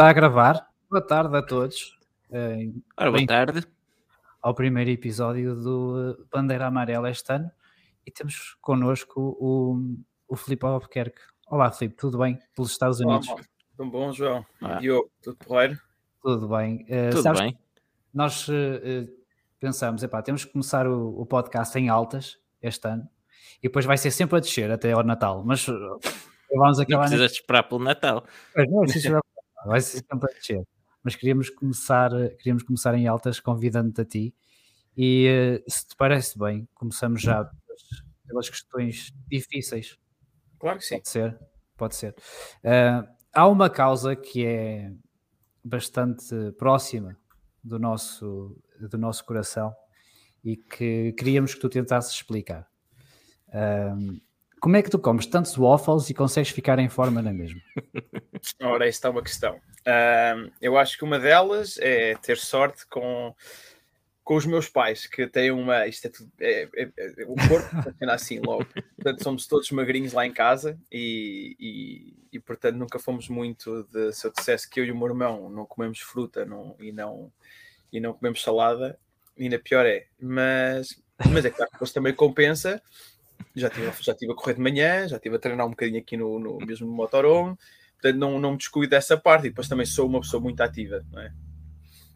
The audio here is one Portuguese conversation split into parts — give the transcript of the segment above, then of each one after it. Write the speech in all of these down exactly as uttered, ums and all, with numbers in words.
Está a gravar. Boa tarde a todos. Ora, boa tarde. Ao primeiro episódio do Bandeira Amarela este ano. E temos connosco o, o Filipe Albuquerque. Olá, Filipe, tudo bem? Pelos Estados Unidos. Olá, tudo bom, João? Ah. Diogo, tudo porreiro? Tudo bem. Uh, tudo sabes, bem. Nós uh, pensámos, epá, temos que começar o, o podcast em altas este ano. E depois vai ser sempre a descer até ao Natal. Mas uh, vamos acabar... Não precisas esperar pelo Natal. Mas não, esperar pelo Natal. Vai ser sempre a descer. Mas queríamos começar, queríamos começar em altas, convidando-te a ti. E uh, se te parece bem, começamos já pelas, pelas questões difíceis. Claro que sim. Pode ser, pode ser. Uh, há uma causa que é bastante próxima do nosso, do nosso coração e que queríamos que tu tentasses explicar. Uh, como é que tu comes tantos waffles e consegues ficar em forma na mesma? Ora, esta é uma questão. Uh, eu acho que uma delas é ter sorte com... com os meus pais, que têm uma... Isto é tudo... É, é, é, o corpo funciona assim logo. Portanto, somos todos magrinhos lá em casa e, e, e, portanto, nunca fomos muito de... Se eu dissesse que eu e o meu irmão não comemos fruta não, e, não, e não comemos salada, ainda pior é. Mas, mas é claro que depois também compensa. Já estive já tive a correr de manhã, já estive a treinar um bocadinho aqui no, no mesmo no motorhome. Portanto, não, não me descuido dessa parte. E depois também sou uma pessoa muito ativa, não é?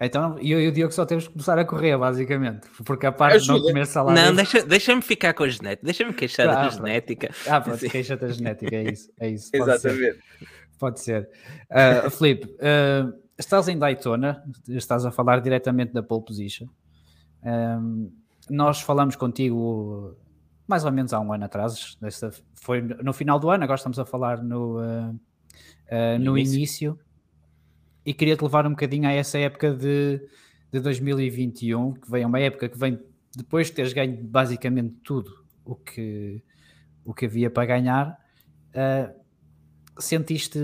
Então, eu e o Diogo só temos que começar a correr, basicamente, porque a parte de não comer salada... Não, deixa, deixa-me ficar com a genética, deixa-me queixar ah, da genética. Ah, pronto, queixa da genética, é isso, é isso. Pode exatamente. Ser. Pode ser. Uh, Filipe, uh, estás em Daytona, estás a falar diretamente da pole position. Uh, nós falamos contigo mais ou menos há um ano atrás, esta foi no final do ano, agora estamos a falar no, uh, uh, no, no início. início. E queria-te levar um bocadinho a essa época de, de dois mil e vinte e um, que vem uma época que vem depois de teres ganho basicamente tudo o que, o que havia para ganhar. Uh, sentiste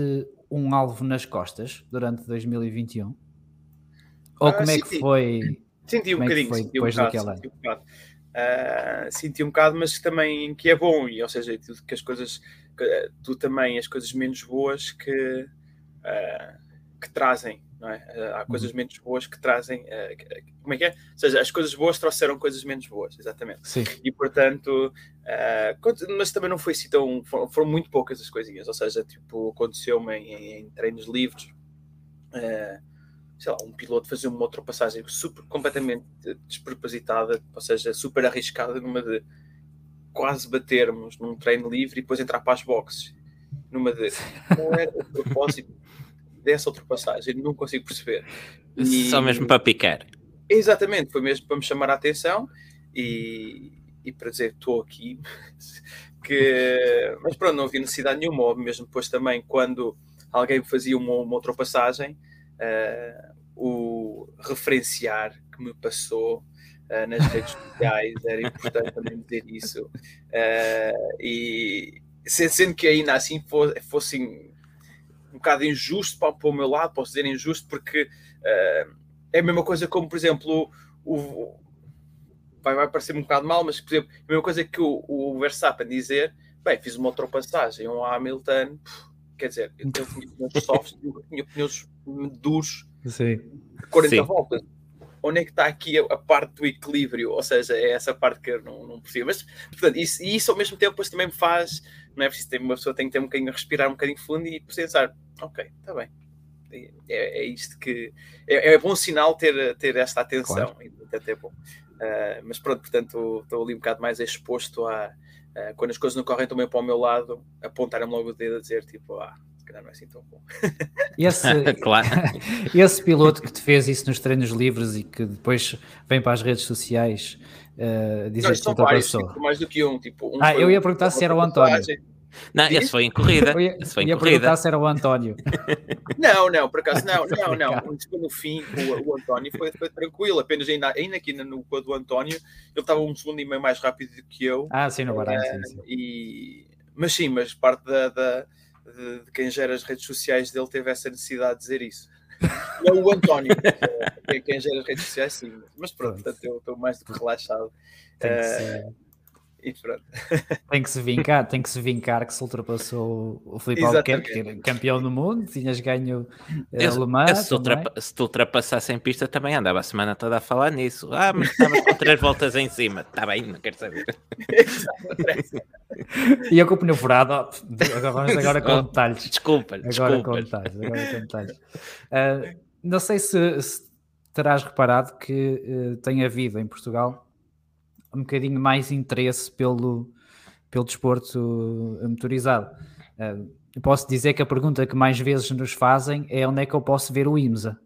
um alvo nas costas durante dois mil e vinte e um? Ou ah, como senti, é que foi? Senti um bocadinho, foi senti, depois um bocado, daquela... senti um bocado. Uh, senti um bocado, mas também que é bom, e, ou seja, que as coisas, que, tu também, as coisas menos boas que... Uh, que trazem, não é? Há coisas menos boas que trazem, uh, como é que é? Ou seja, as coisas boas trouxeram coisas menos boas, exatamente. Sim. E, portanto, uh, mas também não foi assim tão, foram muito poucas as coisinhas, ou seja, tipo, aconteceu-me em, em treinos livres, uh, sei lá, um piloto fazer uma ultrapassagem super, completamente despropositada, ou seja, super arriscada, numa de quase batermos num treino livre e depois entrar para as boxes, numa de, não era o propósito dessa ultrapassagem, não consigo perceber. E... Só mesmo para picar. Exatamente, foi mesmo para me chamar a atenção e, e para dizer que estou aqui. Que... Mas pronto, não havia necessidade nenhuma, ou mesmo depois também quando alguém fazia uma, uma ultrapassagem, uh, o referenciar que me passou uh, nas redes sociais, era importante também dizer isso. Uh, e sendo que ainda assim fossem... um bocado injusto para, para o meu lado, posso dizer injusto, porque uh, é a mesma coisa como, por exemplo, o, o, vai, vai parecer um bocado mal, mas, por exemplo, a mesma coisa que o, o Verstappen dizer, bem, fiz uma ultrapassagem, um Hamilton, puf, quer dizer, eu tenho pneus softs, eu tinha pneus duros, sim, quarenta sim. voltas. Onde é que está aqui a, a parte do equilíbrio? Ou seja, é essa parte que eu não, não percebo. Mas, portanto, isso, e isso ao mesmo tempo, depois também me faz... Não é preciso ter... Uma pessoa tem que ter um bocadinho, respirar um bocadinho fundo e pensar, ok, está bem. É, é isto que... É, é bom sinal ter, ter esta atenção. Claro. E, até é bom. Uh, mas pronto, portanto, estou ali um bocado mais exposto a... Uh, quando as coisas não correm também para o meu lado, apontarem-me logo o dedo a dizer, tipo, ah... Não é assim tão bom. Esse, claro. Esse piloto que te fez isso nos treinos livres e que depois vem para as redes sociais uh, dizer que ultrapassou. Tipo, mais do que um, tipo, um ah, eu ia perguntar um, se era o António. Não, esse foi em corrida. Eu ia, foi em ia corrida. perguntar se era o António. Não, não, por acaso não, não, não. No fim, o, o António foi, foi tranquilo. Apenas ainda, ainda aqui no quadro do António, ele estava um segundo e meio mais rápido do que eu. Ah, sim, no Bahrein, uh, sim, sim. E, mas sim, mas parte da... da De, de quem gera as redes sociais dele teve essa necessidade de dizer isso. Não o António, que é quem gera as redes sociais, sim. Mas pronto, portanto, eu estou mais do que relaxado. Que uh, E pronto. Tem que se vincar, tem que se vincar que se ultrapassou o Filipe Albuquerque, que era campeão do mundo, tinhas ganho uh, Le Mans. Se, ultrapa, se tu ultrapassasse em pista também andava a semana toda a falar nisso. Ah, mas estavas com três voltas em cima. Está bem, não quero saber. E eu com o pneu furado, ó, vamos agora com detalhes. Desculpa, agora desculpa. Com detalhes, agora com detalhes. Uh, não sei se, se terás reparado que uh, tem havido em Portugal um bocadinho mais interesse pelo, pelo desporto motorizado. Eu posso dizer que a pergunta que mais vezes nos fazem é onde é que eu posso ver o IMSA.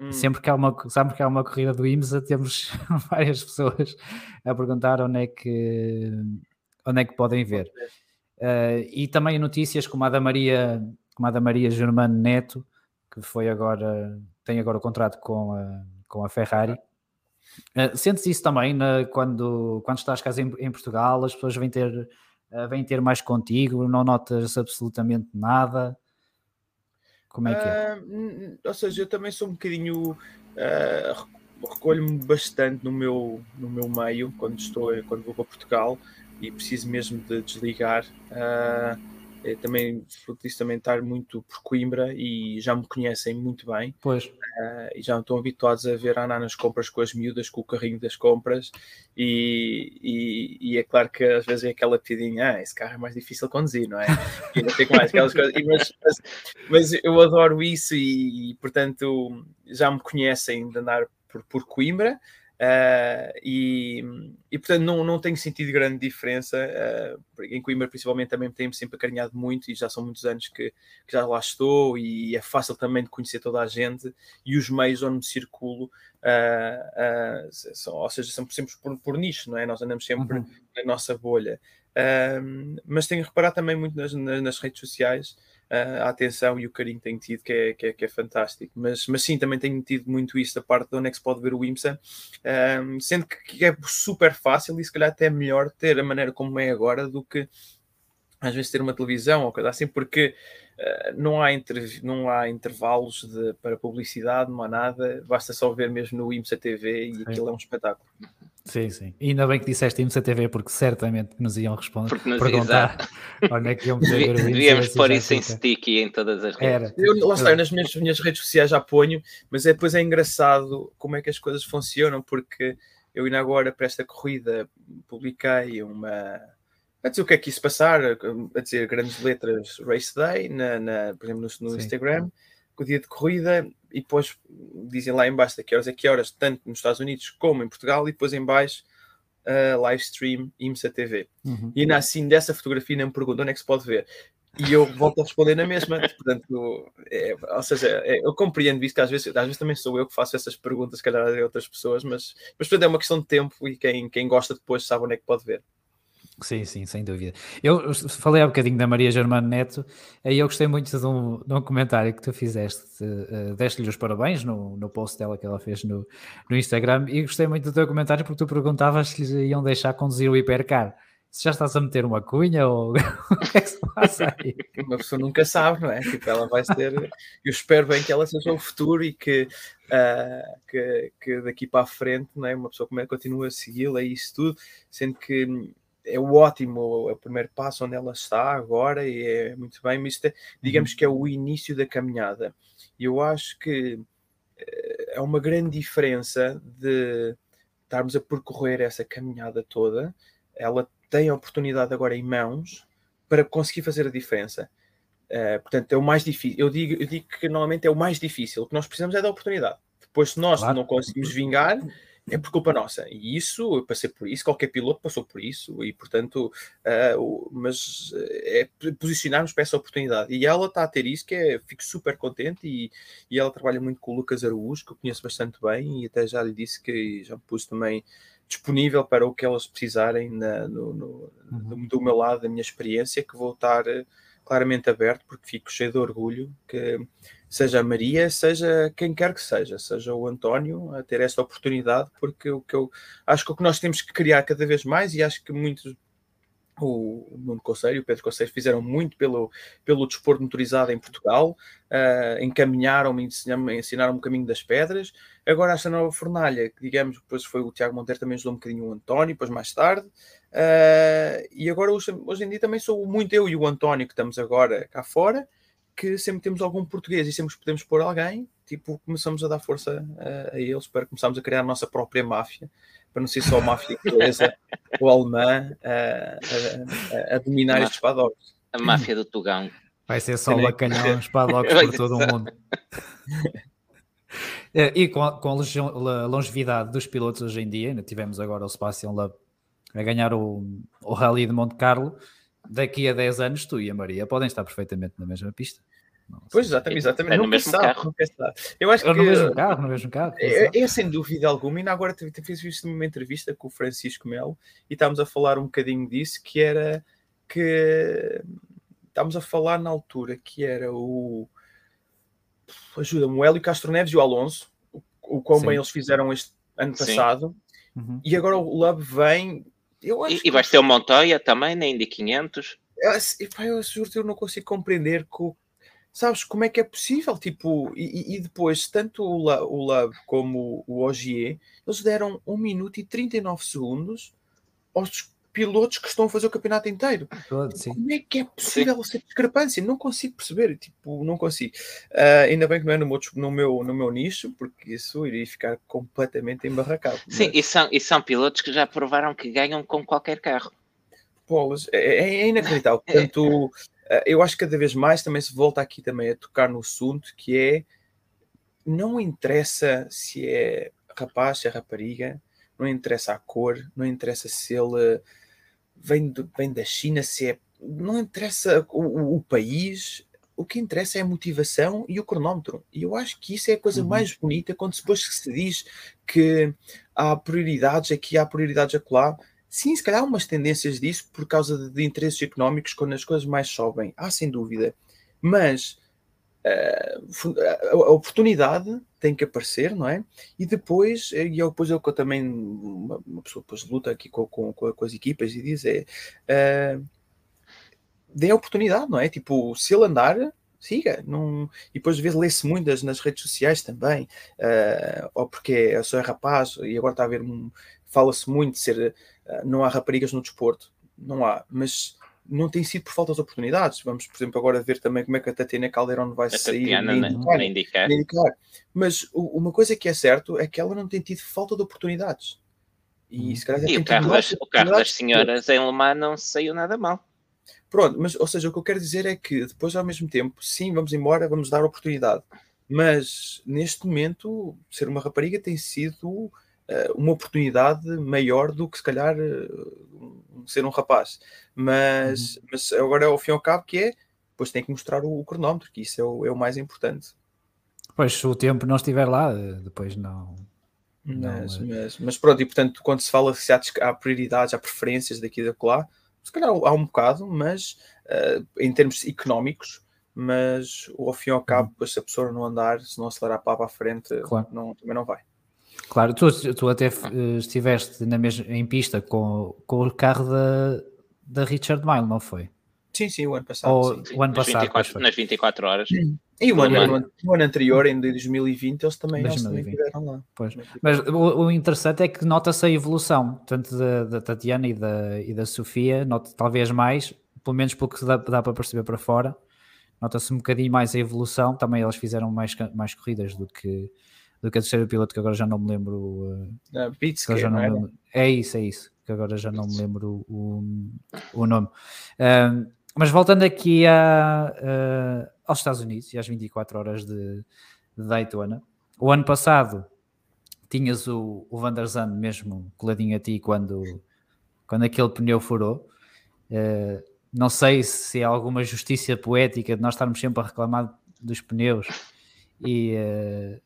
Hum. Sempre, que há uma, sempre que há uma corrida do IMSA, temos várias pessoas a perguntar onde é que, onde é que podem ver. Uh, e também notícias como a da Maria, como a da Maria Germano Neto, que foi agora, tem agora o contrato com a, com a Ferrari. Uh, sentes isso também, né, quando, quando estás cá em, em Portugal, as pessoas vêm ter, uh, vêm ter mais contigo, não notas absolutamente nada? Como é que é? Uh, ou seja, eu também sou um bocadinho, uh, recolho-me bastante no meu, no meu meio, quando, estou, quando vou para Portugal, e preciso mesmo de desligar. Uh, também, fruto disso, também estar muito por Coimbra e já me conhecem muito bem. Pois. Uh, e já estão habituados a ver a Ana nas compras com as miúdas, com o carrinho das compras, e, e, e é claro que às vezes é aquela pedidinha, ah, esse carro é mais difícil conduzir, não é? E não tem mais aquelas coisas, e, mas, mas, mas eu adoro isso e, e, portanto, já me conhecem de andar por, por Coimbra. Uh, e, e portanto não, não tenho sentido grande diferença. Uh, em Coimbra principalmente também me tenho sempre acarinhado muito e já são muitos anos que, que já lá estou, e é fácil também de conhecer toda a gente e os meios onde me circulo, uh, uh, são, ou seja, são sempre por, por nicho, não é? Nós andamos sempre uhum. na nossa bolha. Uh, mas tenho reparado também muito nas, nas, nas redes sociais, uh, a atenção e o carinho que tenho tido, que é, que é, que é fantástico, mas, mas sim, também tenho tido muito isso da parte de onde é que se pode ver o IMSA, uh, sendo que é super fácil e se calhar até melhor ter a maneira como é agora do que às vezes ter uma televisão ou coisa assim, porque uh, não, há inter, não há intervalos de, para publicidade, não há nada, basta só ver mesmo no IMSA T V e sim. Aquilo é um espetáculo. Sim, sim. E ainda bem que disseste IMSA T V, porque certamente nos iam responder, porque nos perguntar onde é que iam poder ver o IMSA. Devíamos pôr isso em sticky em todas as redes. Eu, lá está, nas minhas, minhas redes sociais já ponho, mas é, depois é engraçado como é que as coisas funcionam, porque eu ainda agora, para esta corrida, publiquei uma... a dizer o que é que ia se passar, a dizer grandes letras Race Day, na, na, por exemplo, no, no Instagram, o dia de corrida, e depois dizem lá em baixo de que horas a que horas, tanto nos Estados Unidos como em Portugal, e depois em baixo uh, live stream IMSA T V. Uhum. E ainda assim, dessa fotografia não me perguntam onde é que se pode ver. E eu volto a responder na mesma. Portanto, é, ou seja, é, eu compreendo isso, que às vezes, às vezes também sou eu que faço essas perguntas, se calhar, a outras pessoas, mas, mas portanto, é uma questão de tempo e quem, quem gosta depois sabe onde é que pode ver. Sim, sim, sem dúvida. Eu falei há bocadinho da Maria Germano Neto, e eu gostei muito de um, de um comentário que tu fizeste, uh, deste-lhe os parabéns no, no post dela que ela fez no, no Instagram, e gostei muito do teu comentário porque tu perguntavas se lhe iam deixar conduzir o hipercar. Se já estás a meter uma cunha ou o que é que se passa aí? Uma pessoa nunca sabe, não é? Tipo, ela vai ser... Eu espero bem que ela seja o futuro e que, uh, que, que daqui para a frente, não é? Uma pessoa como é que continua a segui-la e isso tudo, sendo que é o ótimo, é o primeiro passo onde ela está agora e é muito bem, mas isto é, digamos que é o início da caminhada. E eu acho que é uma grande diferença de estarmos a percorrer essa caminhada toda. Ela tem a oportunidade agora em mãos para conseguir fazer a diferença. Uh, portanto, é o mais difícil. Eu digo, eu digo que normalmente é o mais difícil. O que nós precisamos é da oportunidade. Depois, se nós claro. Não conseguimos vingar, é por culpa nossa, e isso, eu passei por isso, qualquer piloto passou por isso, e portanto, uh, o, mas é posicionarmos para essa oportunidade, e ela está a ter isso, que é, fico super contente, e, e ela trabalha muito com o Lucas Araújo, que eu conheço bastante bem, e até já lhe disse que já me pus também disponível para o que elas precisarem na, no, no, uhum. do, do meu lado, da minha experiência, que vou estar claramente aberto, porque fico cheio de orgulho que seja a Maria, seja quem quer que seja, seja o António, a ter esta oportunidade, porque o que eu acho que o que nós temos que criar cada vez mais, e acho que muitos o Nuno Conceiro e o Pedro Conceiro fizeram muito pelo, pelo desporto motorizado em Portugal, uh, encaminharam-me, ensinaram-me o caminho das pedras. Agora esta nova fornalha, que digamos, depois foi o Tiago Monteiro, também ajudou um bocadinho o António, depois mais tarde, uh, e agora hoje, hoje em dia também sou muito eu e o António, que estamos agora cá fora, que sempre temos algum português e sempre podemos pôr alguém, tipo, começamos a dar força a, a eles para começarmos a criar a nossa própria máfia, para não ser só a máfia inglesa ou alemã a, a, a dominar a estes paddocks. A máfia do Tugão. Vai ser só o bacanhão, os paddocks por todo o mundo. E com a, com a longevidade dos pilotos hoje em dia, ainda tivemos agora o Sebastian Loeb a ganhar o, o Rally de Monte Carlo, daqui a dez anos, tu e a Maria podem estar perfeitamente na mesma pista. Não, pois, exatamente, exatamente. É no mesmo carro. Eu acho que... No mesmo carro, no mesmo carro. É, é sem dúvida alguma. E agora fiz isto numa entrevista com o Francisco Melo e estávamos a falar um bocadinho disso, que era que... Estávamos a falar na altura que era o... Ajuda-me, o Hélio Castro Neves e o Alonso, o, o quão Sim. bem eles fizeram este ano passado. Uhum. E agora o Love vem... Eu acho e, que... e vais ter o Montoya também na Indy quinhentos? Eu, eu, eu juro que eu não consigo compreender que, sabes, como é que é possível, tipo, e, e depois tanto o, La, o Lab como o Ogier, eles deram um minuto e trinta e nove segundos aos pilotos que estão a fazer o campeonato inteiro. Todo, sim. Como é que é possível essa discrepância? Não consigo perceber, tipo, não consigo. Uh, ainda bem que não é no meu, no, meu, no meu nicho, porque isso iria ficar completamente embarracado. Sim, mas... e, são, e são pilotos que já provaram que ganham com qualquer carro. Pois, é, é inacreditável. Portanto, uh, eu acho que cada vez mais também se volta aqui também a tocar no assunto, que é, não interessa se é rapaz, se é rapariga, não interessa a cor, não interessa se ele... Vem, do, vem da China, se é, não interessa o, o, o país, o que interessa é a motivação e o cronómetro. E eu acho que isso é a coisa uhum. mais bonita, quando depois que se diz que há prioridades aqui, há prioridades acolá. Sim, se calhar há umas tendências disso por causa de, de interesses económicos, quando as coisas mais sobem, há sem dúvida. Mas uh, a, a oportunidade tem que aparecer, não é? E depois, e depois eu também, uma, uma pessoa depois luta aqui com, com, com as equipas e diz, é, uh, dê a oportunidade, não é? Tipo, se ele andar, siga. Não... E depois de vez lê-se muitas nas redes sociais também, uh, ou porque eu sou rapaz, e agora está a haver, um, fala-se muito de ser, uh, não há raparigas no desporto, não há, mas... não tem sido por falta de oportunidades. Vamos, por exemplo, agora ver também como é que a Tatiana Calderón vai a sair Tatiana, nem indicar, nem indicar. Nem indicar. Mas o, uma coisa que é certo é que ela não tem tido falta de oportunidades. E, se calhar, e o, carro das, o carro das senhoras em Le Mans não saiu nada mal. Pronto, mas, ou seja, o que eu quero dizer é que depois, ao mesmo tempo, sim, vamos embora, vamos dar oportunidade. Mas, neste momento, ser uma rapariga tem sido uh, uma oportunidade maior do que, se calhar... Uh, ser um rapaz, mas, uhum. mas agora é ao fim e ao cabo que é, depois tem que mostrar o, o cronómetro, que isso é o, é o mais importante. Pois, se o tempo não estiver lá, depois não... Mas, não, mas... Mas, mas pronto, e portanto, quando se fala se há, há prioridades, há preferências daqui e daquela, se calhar há um bocado, mas uh, em termos económicos, mas ao fim e ao cabo, uhum. se a pessoa não andar, se não acelerar para, para a frente, claro. não, também não vai. Claro, tu, tu até uh, estiveste na mesma, em pista com, com o carro da, da Richard Mile, não foi? Sim, sim, o ano passado. Ou, sim, o ano nas, passado vinte e quatro, nas vinte e quatro horas. Sim. E o ano, o, ano, o ano anterior, em dois mil e vinte, eles também estiveram lá. Pois. Mas o, o interessante é que nota-se a evolução, tanto da, da Tatiana e da, e da Sofia, nota, talvez mais, pelo menos pelo que dá, dá para perceber para fora, nota-se um bocadinho mais a evolução, também elas fizeram mais, mais corridas do que... do que a terceira piloto, que agora já não me lembro... Uh, ah, Penske, já não me lembro. É isso, é isso, que agora já não me lembro o, o nome. Um, mas voltando aqui a, uh, aos Estados Unidos e às vinte e quatro horas de, de Daytona, o ano passado tinhas o, o Van der Zandt mesmo coladinho a ti quando, quando aquele pneu furou. Uh, não sei se é alguma justiça poética de nós estarmos sempre a reclamar dos pneus e... Uh,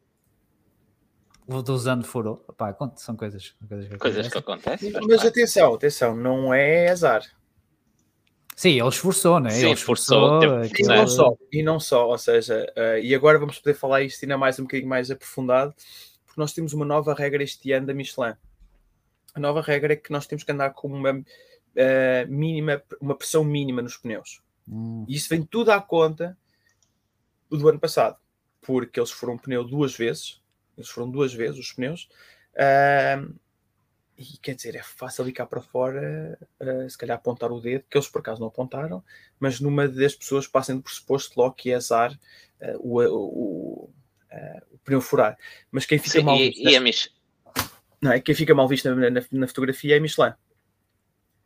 O Dozano furou. Pá, são coisas, coisas, que, coisas acontecem. que acontecem. Mas, mas atenção, atenção, não é azar. Sim, ele esforçou, não é? Sim, ele esforçou. esforçou tempo, e, não é? Só, e não só, ou seja, uh, e agora vamos poder falar isto ainda mais um bocadinho mais aprofundado, porque nós temos uma nova regra este ano da Michelin. A nova regra é que nós temos que andar com uma uh, mínima, uma pressão mínima nos pneus. Hum. E isso vem tudo à conta do ano passado, porque eles foram pneu duas vezes, eles foram duas vezes os pneus, uh, e quer dizer, é fácil ali cá para fora, uh, se calhar apontar o dedo, que eles por acaso não apontaram, mas numa das pessoas passem do pressuposto logo que é azar uh, o, o, uh, o pneu furar. Mas quem fica Sim, mal visto, e, e a Mich... não, é quem fica mal visto na, na, na fotografia é a Michelin.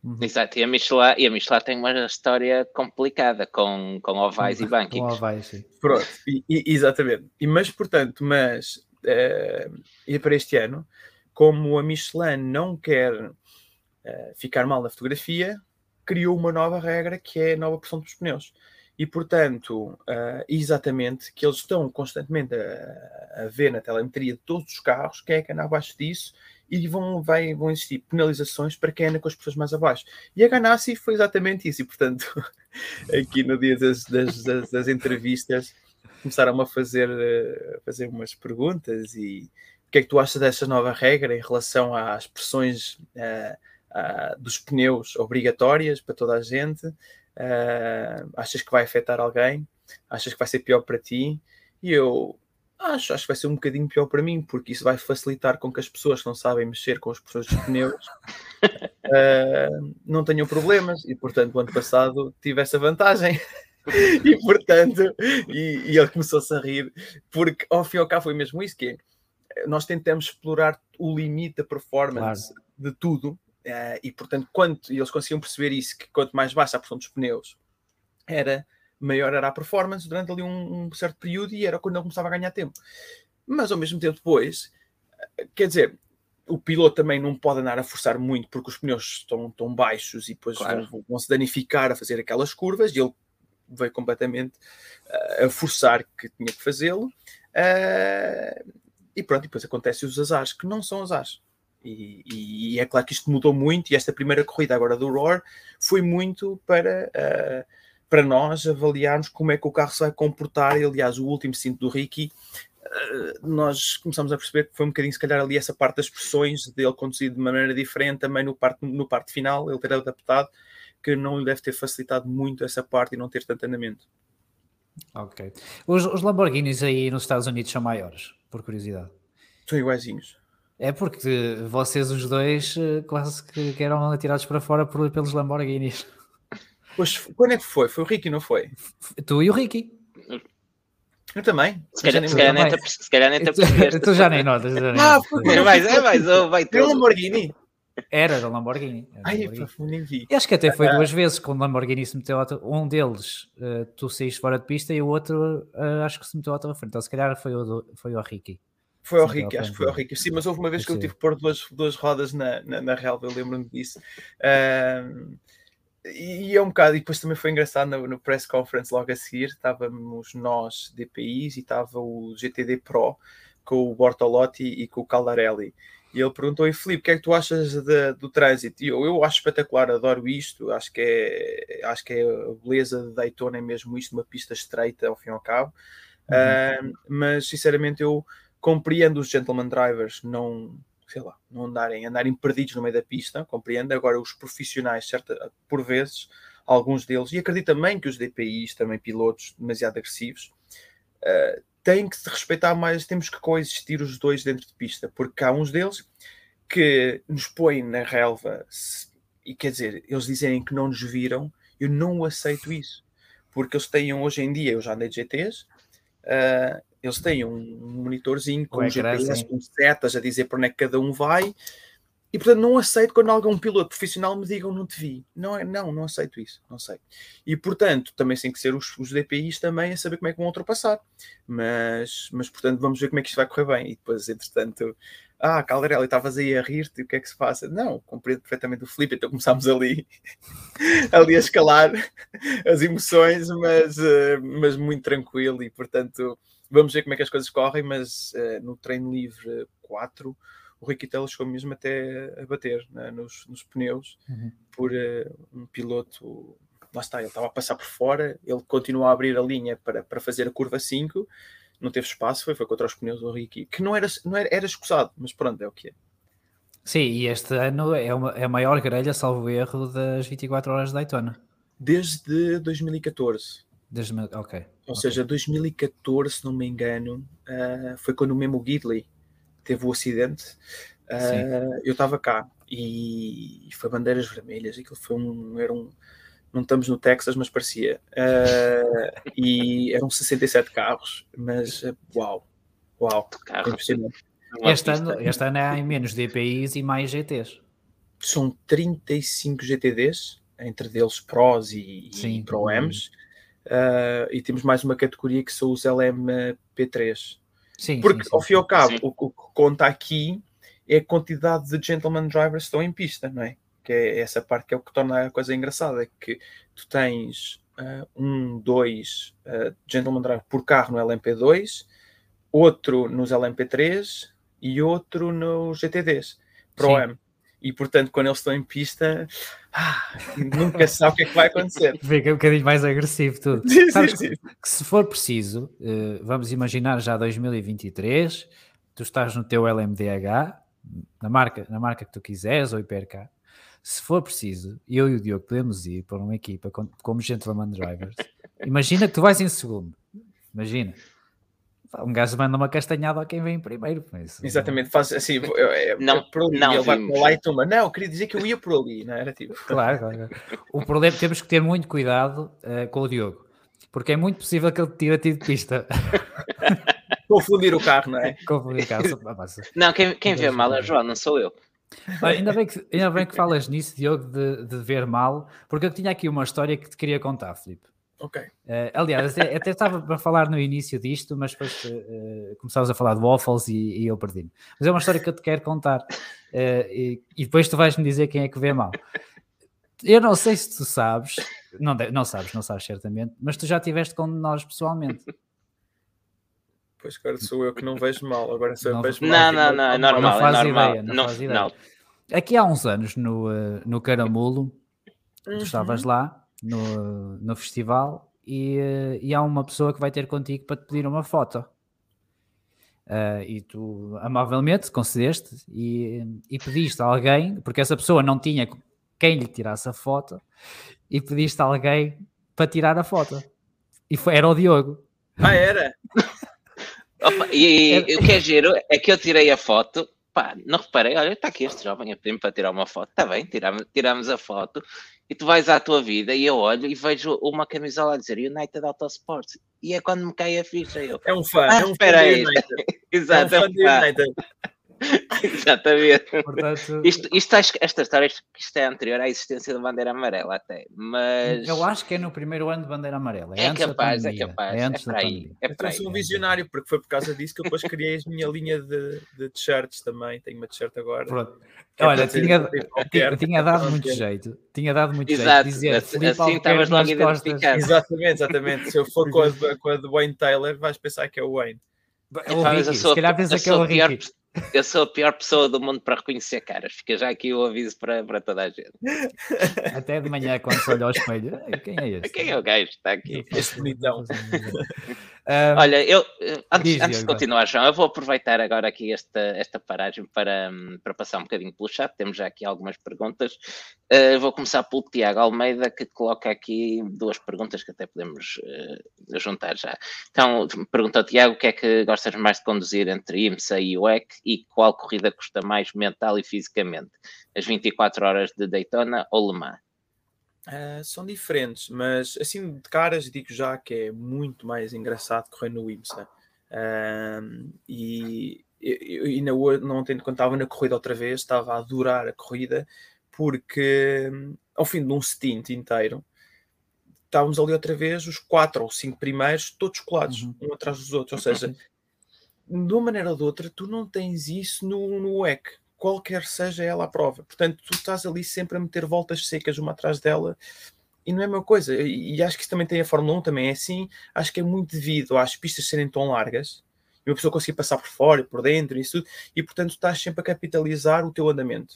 Uhum. Exato, e a Michelin, e a Michelin tem uma história complicada com, com ovais e banquinhos. Com ovais, sim. Pronto, e, e, exatamente. E, mas, portanto, mas uh, e para este ano, como a Michelin não quer uh, ficar mal na fotografia, criou uma nova regra que é a nova pressão dos pneus. E, portanto, uh, exatamente, que eles estão constantemente a, a ver na telemetria de todos os carros quem é que anda abaixo disso, e vão, vai, vão existir penalizações para quem anda com as pessoas mais abaixo. E a Ganassi foi exatamente isso. E, portanto, aqui no dia das, das, das, das entrevistas, começaram a fazer, a fazer umas perguntas. E o que é que tu achas dessa nova regra em relação às pressões uh, uh, dos pneus obrigatórias para toda a gente? Uh, achas que vai afetar alguém? Achas que vai ser pior para ti? E eu... Acho, acho que vai ser um bocadinho pior para mim, porque isso vai facilitar com que as pessoas que não sabem mexer com as pessoas dos pneus uh, não tenham problemas. E, portanto, o ano passado tive essa vantagem. E, portanto, e, e ele começou-se a rir, porque, ao fim e ao cabo, foi mesmo isso que nós tentamos explorar o limite da performance claro. de tudo. Uh, e, portanto, quanto, e eles conseguiam perceber isso, que quanto mais baixa a pressão dos pneus era... maior era a performance durante ali um, um certo período, e era quando ele começava a ganhar tempo. Mas, ao mesmo tempo, depois, quer dizer, o piloto também não pode andar a forçar muito, porque os pneus estão tão baixos e depois claro. vão, vão se danificar a fazer aquelas curvas, e ele veio completamente uh, a forçar que tinha que fazê-lo. Uh, e pronto, e depois acontecem os azares, que não são azares. E, e, e é claro que isto mudou muito, e esta primeira corrida agora do Roar foi muito para... Uh, para nós avaliarmos como é que o carro se vai comportar. E, aliás, o último cinto do Ricky, nós começamos a perceber que foi um bocadinho, se calhar, ali essa parte das pressões, dele conduzir de maneira diferente, também no parte, no parte final, ele ter adaptado, que não lhe deve ter facilitado muito essa parte e não ter tanto andamento. Ok. Os, os Lamborghinis aí nos Estados Unidos são maiores, por curiosidade? São iguaizinhos. É porque vocês os dois quase que eram atirados para fora por, pelos Lamborghinis. Pois, quando é que foi? Foi o Ricky, não foi? Tu e o Ricky. Eu também. Se calhar, se calhar nem te apercebeste. Tu, tu já nem notas. Já nem ah, porque... é mais, é mais. Oh, vai ter o Lamborghini. Era da Lamborghini. Era Ai, Lamborghini. Acho que até foi ah, duas vezes quando o Lamborghini se meteu à tua... Um deles, uh, tu saíste fora de pista, e o outro, uh, acho que se meteu à tua frente. Então, se calhar foi o, do... foi o Ricky. Foi ao Ricky, acho que foi ao Ricky. Sim, mas houve uma vez que eu tive que pôr duas, duas rodas na, na, na relva, eu lembro-me disso. Uh... E é um bocado, e depois também foi engraçado no, no press conference logo a seguir, estávamos nós D P Is e estava o G T D Pro com o Bortolotti e com o Caldarelli, e ele perguntou: e Filipe, o que é que tu achas de, do trânsito? E eu, eu acho espetacular, adoro isto, acho que é, acho que é a beleza de Daytona, é mesmo isto, uma pista estreita ao fim e ao cabo. Uhum. Uh, mas sinceramente eu compreendo os gentleman drivers, não... sei lá, não andarem, andarem perdidos no meio da pista, compreendo. Agora, os profissionais, certa, por vezes, alguns deles, e acredito também que os D P Is, também pilotos demasiado agressivos, uh, têm que se respeitar mais, temos que coexistir os dois dentro de pista, porque há uns deles que nos põem na relva, se, e quer dizer, eles dizerem que não nos viram, eu não aceito isso, porque eles têm hoje em dia, eu já andei de G Ts, uh, eles têm um monitorzinho com G P S, com setas a dizer para onde é que cada um vai, e portanto não aceito quando algum piloto profissional me digam não te vi, não, é, não, não aceito isso, não aceito. E portanto também tem que ser os, os D P Is também a saber como é que vão ultrapassar, mas, mas portanto vamos ver como é que isto vai correr bem. E depois, entretanto, ah, Calderelli, estavas aí a rir-te, o que é que se passa? Não, compreendo perfeitamente o Filipe, então começámos ali, ali a escalar as emoções, mas, mas muito tranquilo, e portanto... Vamos ver como é que as coisas correm, mas uh, no treino livre quatro, o Ricky Taylor chegou mesmo até a bater, né, nos, nos pneus. Uhum. Por uh, um piloto... Lá está, ele estava a passar por fora, ele continuou a abrir a linha para, para fazer a curva cinco, não teve espaço, foi, foi contra os pneus do Ricky, que não era, não era, era escusado, mas pronto, é o que é. Sim, e este ano é, uma, é a maior grelha, salvo erro, das vinte e quatro horas de Daytona. Desde dois mil e catorze. Desde, ok. Ou okay. seja, dois mil e catorze, se não me engano, uh, foi quando o mesmo Guidley teve o acidente. Uh, eu estava cá e foi bandeiras vermelhas. Aquilo foi um... Era um não estamos no Texas, mas parecia. Uh, e eram sessenta e sete carros, mas uh, uau, uau. Carro. É este, ano, este ano há menos D P Is e mais G Ts. São trinta e cinco G T Ds, entre deles Pros e, e Pro-Ms. Uh, e temos mais uma categoria que são os L M P três. Sim, Porque, sim, sim, ao fim e ao cabo, o, o que conta aqui é a quantidade de gentleman drivers que estão em pista, não é? Que é essa parte que é o que torna a coisa engraçada, é que tu tens uh, um, dois uh, gentleman drive por carro no L M P dois, outro nos L M P três e outro nos G T Ds, Pro-Am. E, portanto, quando eles estão em pista, ah, nunca se sabe o que é que vai acontecer. Fica um bocadinho mais agressivo tudo. Sim, Sabes sim, que, sim. que se for preciso, uh, vamos imaginar já dois mil e vinte e três, tu estás no teu L M D H, na marca, na marca que tu quiseres, ou I P R K. Se for preciso, eu e o Diogo podemos ir para uma equipa como gentleman drivers. Imagina que tu vais em segundo. Imagina. Um gajo manda uma castanhada a quem vem em primeiro. Mas... Exatamente. Faz assim... Eu, eu, eu, não, eu, eu, eu, não. Ele vai para lá e toma. Não, eu queria dizer que eu ia por ali. Não era tipo... Claro, claro. O problema é que temos que ter muito cuidado uh, com o Diogo. Porque é muito possível que ele tire a ti de pista. Confundir o carro, não é? Confundir o carro. Não, quem, quem vê mal é o João, não sou eu. Olha, ainda, bem que, ainda bem que falas nisso, Diogo, de, de ver mal, porque eu tinha aqui uma história que te queria contar, Filipe. Ok. Uh, aliás, até, até estava para falar no início disto, mas depois uh, começámos a falar de waffles e, e eu perdi-me. Mas é uma história que eu te quero contar, uh, e, e depois tu vais-me dizer quem é que vê mal. Eu não sei se tu sabes, não, não sabes, não sabes certamente, mas tu já estiveste com nós pessoalmente. Pois, cara, sou eu que não vejo mal. Agora sou eu que vejo mal. Não, não, não, é normal. Não faz é normal. ideia, não, não faz ideia. Não. Aqui há uns anos, no, no Caramulo, uhum. tu estavas lá, no, no festival, e, e há uma pessoa que vai ter contigo para te pedir uma foto. Uh, e tu, amavelmente, concedeste e, e pediste a alguém, porque essa pessoa não tinha quem lhe tirasse a foto, e pediste a alguém para tirar a foto. E foi, era o Diogo. Ah, era? Opa, e, e o que é giro é que eu tirei a foto, pá, não reparei, olha, está aqui este jovem a pedir-me para tirar uma foto, está bem, tiramos, tiramos a foto, e tu vais à tua vida, e eu olho e vejo uma camisola a dizer United Autosports, e é quando me cai a ficha. Eu, é um fã, ah, é um fã de United. Exato, é um fã de United. Exatamente. Portanto, isto, isto, esta história isto é anterior à existência da Bandeira Amarela até, mas... Eu acho que é no primeiro ano de Bandeira Amarela. É, é capaz, pandemia, é capaz. É antes é da pandemia. É eu sou um visionário, porque foi por causa disso que eu depois criei a minha linha de, de t-shirts também. Tenho uma t-shirt agora. Pronto. É Olha, tinha, dizer, tinha, tinha dado muito jeito. Tinha dado muito Exato. jeito. Dizer, assim estavas logo identificado. Exatamente, exatamente. Se eu for com a, com a de Wayne Taylor, vais pensar que é o Wayne. O Ricky, a sua, se calhar pensa que é o Ricky. Eu sou a pior pessoa do mundo para reconhecer caras. Fica já aqui o aviso para, para toda a gente. Até de manhã, quando se olha ao espelho. Quem é este? Quem é o gajo que está aqui? Este bonitão. um, Olha, eu, antes, diz, antes de continuar, João, eu vou aproveitar agora aqui esta, esta paragem para, para passar um bocadinho pelo chat. Temos já aqui algumas perguntas. Uh, vou começar pelo Tiago Almeida, que coloca aqui duas perguntas que até podemos uh, juntar já. Então, perguntou Tiago, o que é que gostas mais de conduzir entre IMSA e W E C? E qual corrida custa mais mental e fisicamente? As vinte e quatro horas de Daytona ou Le Mans? Uh, são diferentes, mas assim de caras digo já que é muito mais engraçado correr no IMSA. Uh, e eu, eu, eu não entendo, quando estava na corrida outra vez, estava a adorar a corrida, porque ao fim de um stint inteiro, estávamos ali outra vez, os quatro ou cinco primeiros, todos colados, uhum. um atrás dos outros, ou seja... de uma maneira ou de outra, tu não tens isso no, no W E C, qualquer seja ela a prova. Portanto, tu estás ali sempre a meter voltas secas uma atrás dela e não é a mesma coisa. E, e acho que isso também tem a Fórmula um, também é assim. Acho que é muito devido às pistas serem tão largas e uma pessoa conseguir passar por fora e por dentro e isso tudo. E, portanto, tu estás sempre a capitalizar o teu andamento.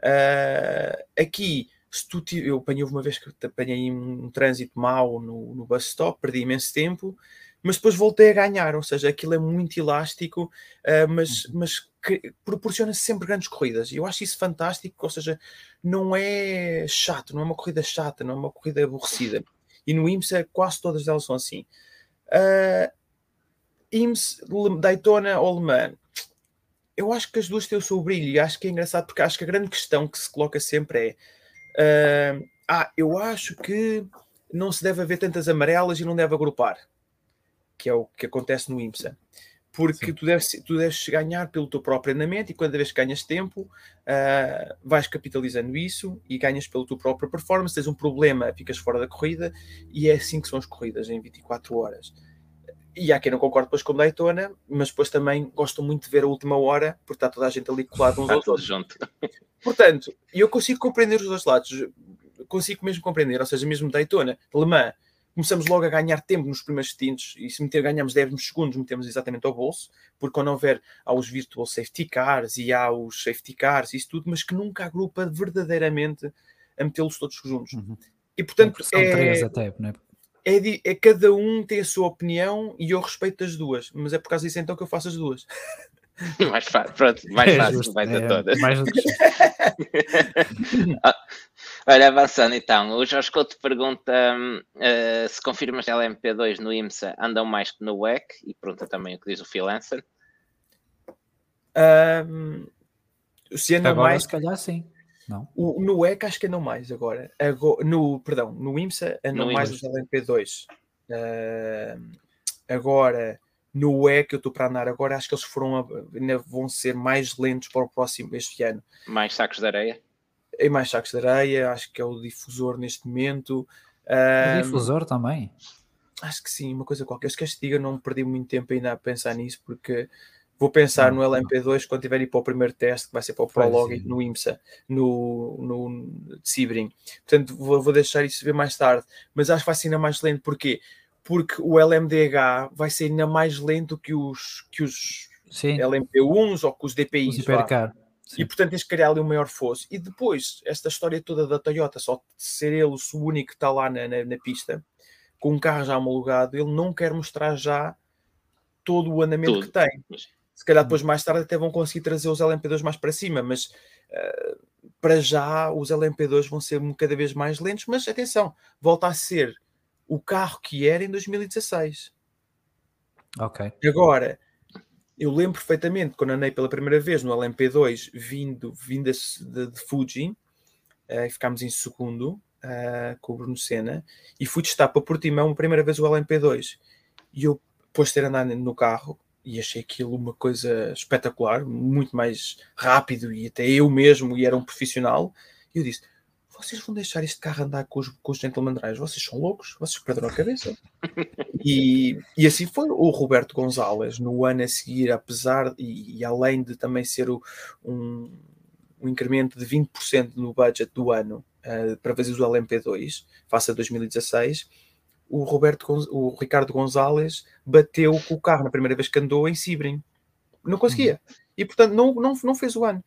Uh, aqui, se tu te, eu apanhei uma vez que apanhei um, um trânsito mau no, no bus stop, perdi imenso tempo. mas depois voltei a ganhar, ou seja, aquilo é muito elástico, uh, mas, mas proporciona sempre grandes corridas, e eu acho isso fantástico, ou seja, não é chato, não é uma corrida chata, não é uma corrida aborrecida, e no IMSA quase todas elas são assim. Uh, IMSA, Daytona ou Le Mans, eu acho que as duas têm o seu brilho, e acho que é engraçado, porque acho que a grande questão que se coloca sempre é uh, ah, eu acho que não se deve haver tantas amarelas e não deve agrupar, que é o que acontece no IMSA, porque tu deves, tu deves ganhar pelo teu próprio andamento, e cada vez que ganhas tempo, uh, vais capitalizando isso e ganhas pela tua própria performance. Tens um problema, ficas fora da corrida, e é assim que são as corridas, em vinte e quatro horas. E há quem não concorde depois com Daytona, mas depois também gostam muito de ver a última hora, porque está toda a gente ali colado uns aos outros. Portanto, eu consigo compreender os dois lados, consigo mesmo compreender, ou seja, mesmo Daytona, Le Mans, começamos logo a ganhar tempo nos primeiros tintos, e se meter, ganhamos dez segundos, metemos exatamente ao bolso, porque quando houver, há os virtual safety cars e há os safety cars, isso tudo, mas que nunca agrupa verdadeiramente a metê-los todos juntos. Uhum. E portanto, são é, três até, não é? É, de, é cada um tem a sua opinião, e eu respeito as duas, mas é por causa disso então que eu faço as duas. Mais fácil, pronto, mais fácil, vai é, a todas. Mais Olha, avançando então, o Jorge Couto pergunta uh, se confirmas que a L M P dois no IMSA andam mais que no W E C, e pergunta também o que diz o freelancer. Um, se andam agora, mais, se calhar sim. Não. O, no W E C acho que andam mais agora. agora no, perdão, no IMSA andam no mais os L M P dois. Uh, agora, no W E C eu estou para andar agora, acho que eles foram a, vão ser mais lentos para o próximo este ano. Mais sacos de areia? E mais sacos de areia, acho que é o difusor neste momento. Uh, o difusor também? Acho que sim, uma coisa qualquer. Acho que este diga, não perdi muito tempo ainda a pensar nisso, porque... Vou pensar no L M P dois quando tiver ir para o primeiro teste, que vai ser para o Prologue, no IMSA, no, no Sebring. Portanto, vou, vou deixar isso ver mais tarde. Mas acho que vai ser ainda mais lento. Porquê? Porque o L M D H vai ser ainda mais lento que os, que os L M P uns ou que os D P Is. Os e, portanto, tens que criar ali um maior fosso. E depois, esta história toda da Toyota, só ser ele o único que está lá na, na, na pista, com um carro já homologado, ele não quer mostrar já todo o andamento Tudo. que tem. Se calhar depois mais tarde até vão conseguir trazer os L M P dois mais para cima, mas uh, para já os L M P dois vão ser cada vez mais lentos, mas atenção, volta a ser o carro que era em dois mil e dezasseis. Ok. Agora, eu lembro perfeitamente quando andei pela primeira vez no L M P dois vindo, vindo de, de Fuji, uh, ficámos em segundo uh, com o Bruno Senna, e fui testar para Portimão a primeira vez o L M P dois. E eu, depois de ter andado no carro, e achei aquilo uma coisa espetacular, muito mais rápido, e até eu mesmo, e era um profissional, e eu disse, vocês vão deixar este carro andar com os, com os gentleman drives? Vocês são loucos? Vocês perderam a cabeça? e, e assim foi. O Roberto Gonzalez, no ano a seguir, apesar, e, e além de também ser o, um, um incremento de vinte por cento no budget do ano, uh, para fazer o L M P dois, face a dois mil e dezasseis, O, Roberto, o Ricardo Gonzalez bateu com o carro na primeira vez que andou em Sebring. Não conseguia. E, portanto, não, não, não fez o ano.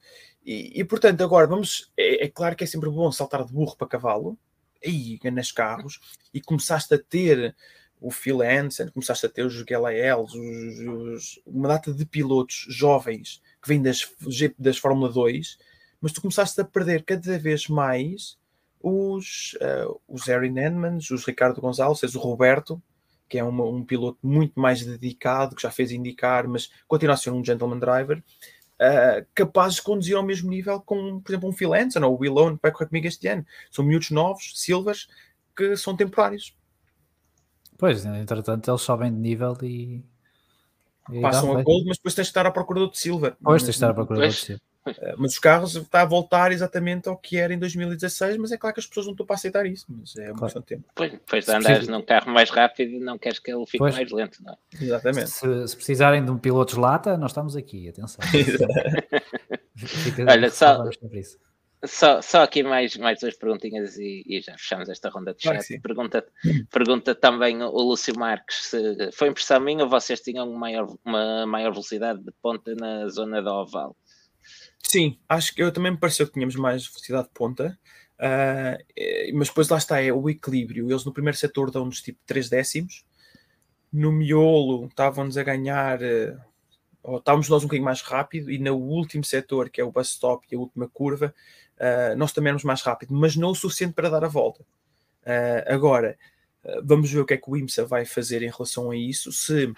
E, e portanto, agora, vamos... É, é claro que é sempre bom saltar de burro para cavalo, aí, nas carros, e começaste a ter o Phil Hansen, começaste a ter os Galaels, os, os, uma data de pilotos jovens que vêm das, das Fórmula dois, mas tu começaste a perder cada vez mais... Os, uh, os Erin Edmonds, os Ricardo Gonzalez, o Roberto, que é uma, um piloto muito mais dedicado, que já fez indicar, mas continua a ser um gentleman driver, uh, capazes de conduzir ao mesmo nível com, por exemplo, um Phil Hansen ou o Will Owen, que vai correr comigo este ano. São miúdos novos, silvers, que são temporários. Pois, entretanto, eles sobem de nível e... e passam a gold, mas depois tens de estar à procura do outro silver. Pois, tens de estar à procura do outro silver. Mas os carros está a voltar exatamente ao que era em dois mil e dezasseis, mas é claro que as pessoas não estão para aceitar isso, mas é uma questão de tempo. Pois, pois de andares num carro mais rápido e não queres que ele fique pois. mais lento, não é? Exatamente. Se, se precisarem de um piloto de lata, nós estamos aqui, atenção. Olha, só, só, só aqui mais, mais duas perguntinhas e, e já fechamos esta ronda de chat. Pergunta, pergunta também o Lúcio Marques, se foi impressão minha ou vocês tinham maior, uma maior velocidade de ponta na zona do oval? Sim, acho que eu também me pareceu que tínhamos mais velocidade de ponta, uh, mas depois lá está, é o equilíbrio. Eles no primeiro setor dão-nos tipo três décimos, no miolo estávamos a ganhar, ou estávamos nós um bocadinho mais rápido, e no último setor, que é o bus stop e a última curva, uh, nós também éramos mais rápido, mas não o suficiente para dar a volta. Uh, agora, uh, vamos ver o que é que o IMSA vai fazer em relação a isso, se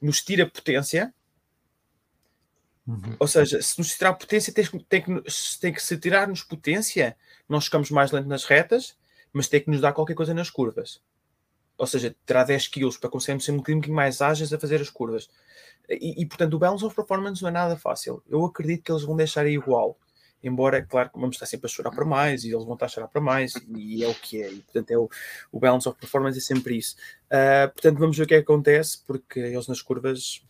nos tira potência, uhum. ou seja, se nos tirar potência, tem, tem, que, tem que se tirar-nos potência, nós ficamos mais lento nas retas, mas tem que nos dar qualquer coisa nas curvas. Ou seja, terá dez quilos para conseguirmos ser um bocadinho mais ágeis a fazer as curvas. E, e portanto, o balance of performance não é nada fácil. Eu acredito que eles vão deixar igual. Embora, claro, que vamos estar sempre a chorar para mais, e eles vão estar a chorar para mais, e é o que é. E, portanto, é o, o balance of performance é sempre isso. Uh, portanto, vamos ver o que é que acontece, porque eles nas curvas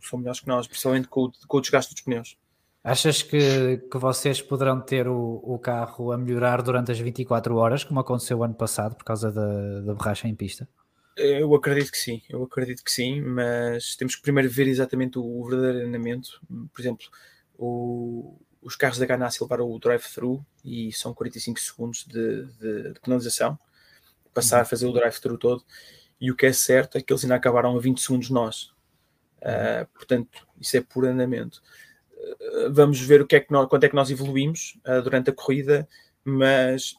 são melhores que nós, principalmente com o, com o desgaste dos pneus. Achas que, que vocês poderão ter o, o carro a melhorar durante as vinte e quatro horas, como aconteceu ano passado, por causa da, da borracha em pista? Eu acredito que sim, eu acredito que sim, mas temos que primeiro ver exatamente o, o verdadeiro andamento. Por exemplo, o, os carros da Ganassi levaram o drive-thru e são quarenta e cinco segundos de, de, de penalização, passar uhum. a fazer o drive-thru todo, e o que é certo é que eles ainda acabaram a vinte segundos nós. Uhum. Uh, portanto, isso é puro andamento. Vamos ver o que é que nós, quanto é que nós evoluímos uh, durante a corrida, mas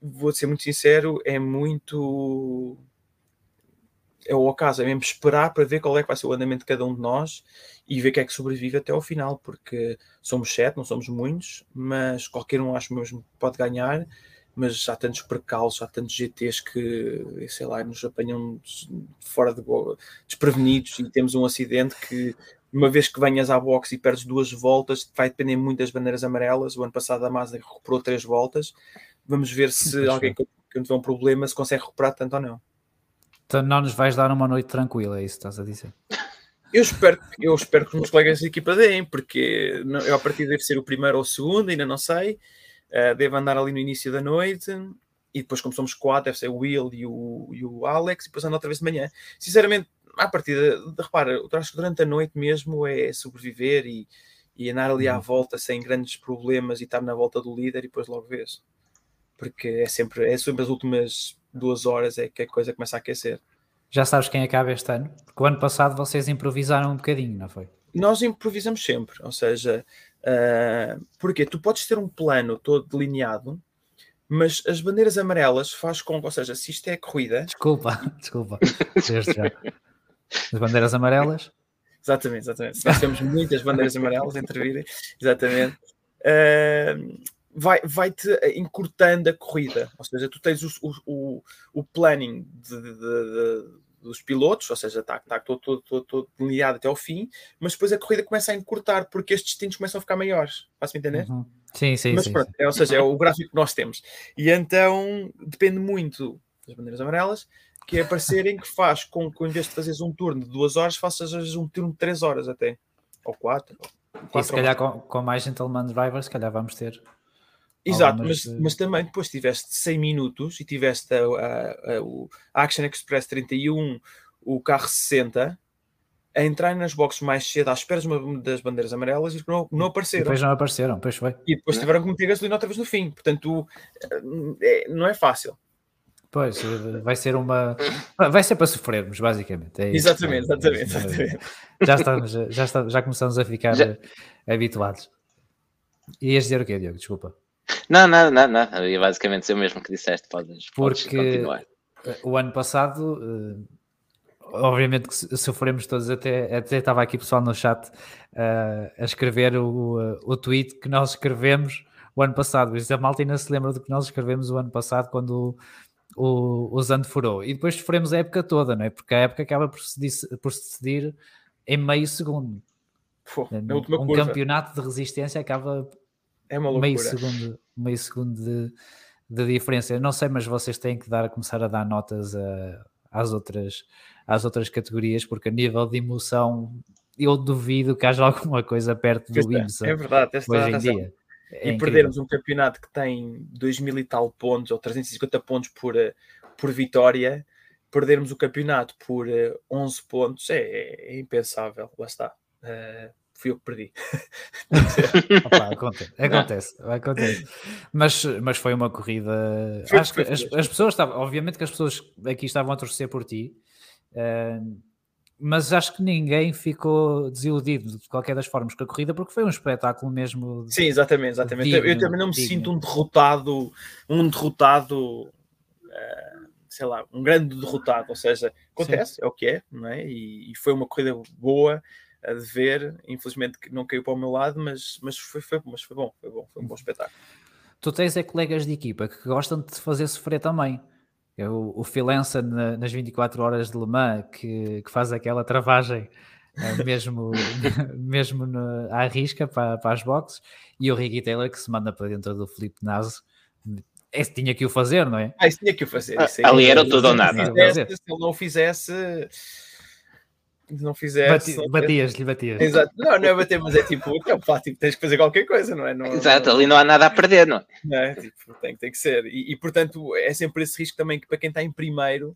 vou ser muito sincero, é muito é o acaso, é mesmo esperar para ver qual é que vai ser o andamento de cada um de nós e ver o que é que sobrevive até ao final, porque somos sete, não somos muitos, mas qualquer um acho mesmo que pode ganhar, mas há tantos percalços, há tantos G Ts que, sei lá, nos apanham fora de boa, desprevenidos, e temos um acidente que, uma vez que venhas à boxe e perdes duas voltas, vai depender muito das bandeiras amarelas. O ano passado a Mazda recuperou três voltas. Vamos ver se é alguém que, que não tiver um problema se consegue recuperar tanto ou não. Então não nos vais dar uma noite tranquila, é isso que estás a dizer? Eu espero, eu espero que os meus colegas da equipa deem, porque eu a partir deve ser o primeiro ou o segundo, ainda não sei. Uh, devo andar ali no início da noite. E depois, como somos quatro, deve ser o Will e o, e o Alex. E depois ando outra vez de manhã. Sinceramente, à partida, repara, acho que durante a noite mesmo é sobreviver e, e andar ali à volta sem grandes problemas e estar na volta do líder e depois logo vês. Porque é sempre, é sempre as últimas duas horas é que a coisa começa a aquecer. Já sabes quem acaba este ano? Porque o ano passado vocês improvisaram um bocadinho, não foi? Nós improvisamos sempre, ou seja, uh, porque tu podes ter um plano todo delineado, mas as bandeiras amarelas faz com que, ou seja, se isto é corrida... Desculpa, desculpa, desde já... As bandeiras amarelas? Exatamente, exatamente. Nós temos muitas bandeiras amarelas entre vida. Exatamente. Uh, vai, vai-te encurtando a corrida. Ou seja, tu tens o, o, o planning de, de, de, dos pilotos, ou seja, está tá, todo delineado até ao fim, mas depois a corrida começa a encurtar, porque estes destinos começam a ficar maiores. Faço-me entender? Uhum. Sim, sim, mas, sim. Pronto, é, ou seja, é o gráfico que nós temos. E então, depende muito das bandeiras amarelas, que é aparecerem, que faz com que, em vez de fazeres um turno de duas horas, faças às vezes um turno de três horas até, ou quatro. quatro e se calhar com, com mais gentleman drivers, se calhar vamos ter... Exato, mas, de... mas também depois tiveste cem minutos e tiveste a, a, a, o Action Express trinta e um, o carro sessenta, a entrar nas boxes mais cedo, à espera das bandeiras amarelas, e não, não apareceram. E depois não apareceram, pois foi. E depois tiveram que meter gasolina outra vez no fim, portanto, é, não é fácil. Pois, vai ser uma... Vai ser para sofrermos, basicamente. É isso. Exatamente, exatamente, exatamente. Já, estamos, já, estamos, já começamos a ficar já... habituados. Ias dizer o quê, Diogo? Desculpa. Não, nada, nada. Ia basicamente ser o mesmo que disseste. Podes, podes Porque continuar. O ano passado, obviamente que sofremos todos, até, até estava aqui pessoal no chat a escrever o, o tweet que nós escrevemos o ano passado. A malta ainda se lembra do que nós escrevemos o ano passado quando... O, o Zando furou, e depois sofremos a época toda, não é? Porque a época acaba por se, disse, por se decidir em meio segundo. Pô, é um curva. Campeonato de resistência acaba é uma meio segundo, meio segundo de, de diferença. Eu não sei, mas vocês têm que dar, começar a dar notas a, às, outras, às outras categorias, porque a nível de emoção eu duvido que haja alguma coisa perto do IMSA. É verdade, esta hoje em dia. É e incrível. Perdermos um campeonato que tem dois mil e tal pontos ou trezentos e cinquenta pontos por, por vitória, perdermos o campeonato por onze pontos é, é impensável, lá está. Uh, fui eu que perdi. Opa, acontece, acontece, acontece. Mas, mas foi uma corrida. Acho que as, as pessoas estavam, obviamente que as pessoas aqui estavam a torcer por ti. Uh, mas acho que ninguém ficou desiludido de qualquer das formas com a corrida, porque foi um espetáculo mesmo. Sim, exatamente, exatamente. Digno, eu também não me digno. sinto um derrotado, um derrotado, uh, sei lá, um grande derrotado, ou seja, acontece, sim, é o que é, não é? E, e foi uma corrida boa a de ver, infelizmente não caiu para o meu lado, mas, mas, foi, foi, mas foi bom, foi bom, foi um bom espetáculo. Tu tens é colegas de equipa que gostam de te fazer sofrer também. Eu, o Filensa na, nas vinte e quatro horas de Le Mans, que, que faz aquela travagem uh, mesmo, mesmo no, à risca para, para as boxes, e o Ricky Taylor que se manda para dentro do Filipe Naso. Esse tinha que o fazer, não é? Ah, esse tinha que o fazer. Ah, aí, ali era tudo ou nada. Se, fizesse, se ele não fizesse... não fizesse... Bati, batias-lhe, batias. Exato. Não, não é bater, mas é tipo, é um pá, tipo, tens que fazer qualquer coisa, não é? Não, exato, não... ali não há nada a perder, não é? Não é? Tipo, tem, tem que ser. E, e, portanto, é sempre esse risco também que para quem está em primeiro,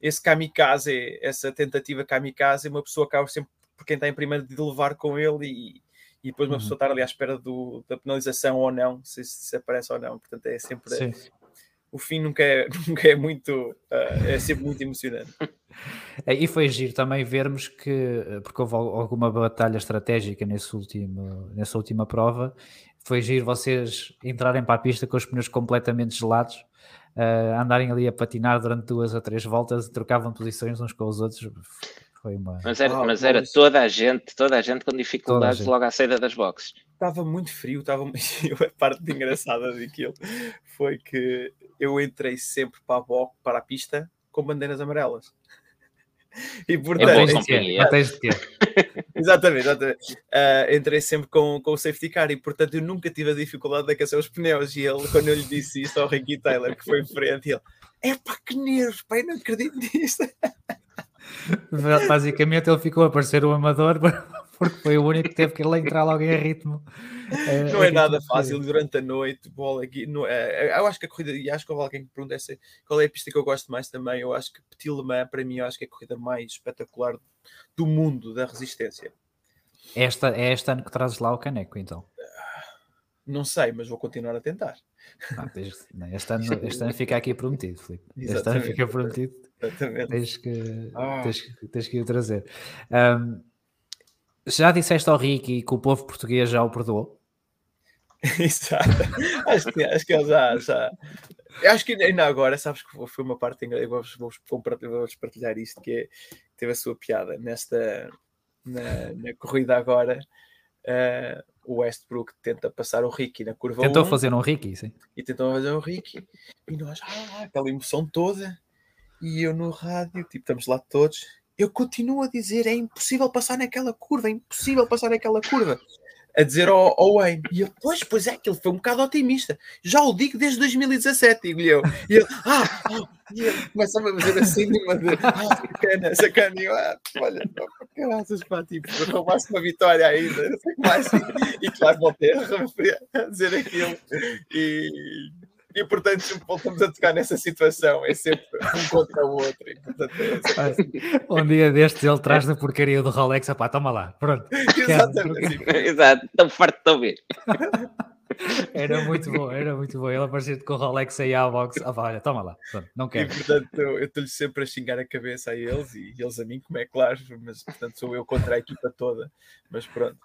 esse kamikaze, essa tentativa kamikaze, uma pessoa acaba sempre, por quem está em primeiro, de levar com ele e, e depois uma uhum. pessoa estar ali à espera do, da penalização ou não, se, se aparece ou não. Portanto, é sempre... Sim. O fim nunca é, nunca é muito... É sempre muito emocionante. E foi giro também vermos que, porque houve alguma batalha estratégica nesse último, nessa última prova, foi giro vocês entrarem para a pista com os pneus completamente gelados, uh, andarem ali a patinar durante duas a três voltas e trocavam posições uns com os outros. Foi uma... Mas era, oh, mas era toda a gente, toda a gente com dificuldades gente. Logo à saída das boxes. Estava muito frio, estava muito... A parte engraçada daquilo foi que eu entrei sempre para a, box, para a pista com bandeiras amarelas. E portanto... É bom, é, é. Exatamente, exatamente. Uh, entrei sempre com, com o safety car e, portanto, eu nunca tive a dificuldade de aquecer os pneus. E ele, quando eu lhe disse isso ao Ricky Taylor, que foi em frente, ele... É pá, que nervos, pá, eu não acredito nisto. Basicamente ele ficou a parecer um amador porque foi o único que teve que ir lá entrar logo em ritmo. Não é, é nada fácil durante a noite, bola aqui. Não, é, eu acho que a corrida, e acho que houve alguém que pergunta qual é a pista que eu gosto mais também. Eu acho que Petit Le Mans, para mim, eu acho que é a corrida mais espetacular do mundo da resistência. Esta, é este ano que trazes lá o caneco, então? Não sei, mas vou continuar a tentar. Não, este, ano, este ano fica aqui prometido, Filipe. Este exatamente, ano fica prometido. Exatamente. Tens que, ah. tens, tens que o trazer. Um, já disseste ao Ricky que o povo português já o perdoou? Exato. Acho que, acho que ele já, já... Acho que ainda agora, sabes que foi uma parte... Vou-vos vou, vou partilhar isto, que é, teve a sua piada. Nesta... Na, na corrida agora... Uh, o Westbrook tenta passar o Ricky na curva tentou um, fazer um Ricky, sim. E tentou fazer um Ricky. E nós, ah, aquela emoção toda. E eu no rádio, tipo, estamos lá todos. Eu continuo a dizer, é impossível passar naquela curva, é impossível passar naquela curva. A dizer ao, ao Wayne. E eu, pois, pois é, que ele foi um bocado otimista. Já o digo desde dois mil e dezassete, digo eu. E ele, ah, ah, e ele começa a fazer assim, de uma de, ah, sacana, sacana. E eu, ah, olha, caraças, pá, tipo, roubaste uma vitória ainda. Não sei mais. E, e claro, voltei a dizer aquilo. E, e, portanto, voltamos a tocar nessa situação. É sempre um contra o outro. E, portanto, é assim. Um dia destes ele traz na porcaria do Rolex. Pá, toma lá. Pronto. Exatamente. Exato. Estou farto de ouvir. Era muito bom, era muito bom. Ele apareceu com o Rolex aí à box. Ah, olha, toma lá. Pronto, não quero. E, portanto, eu estou-lhe sempre a xingar a cabeça a eles e eles a mim, como é claro. Mas, portanto, sou eu contra a equipa toda. Mas pronto.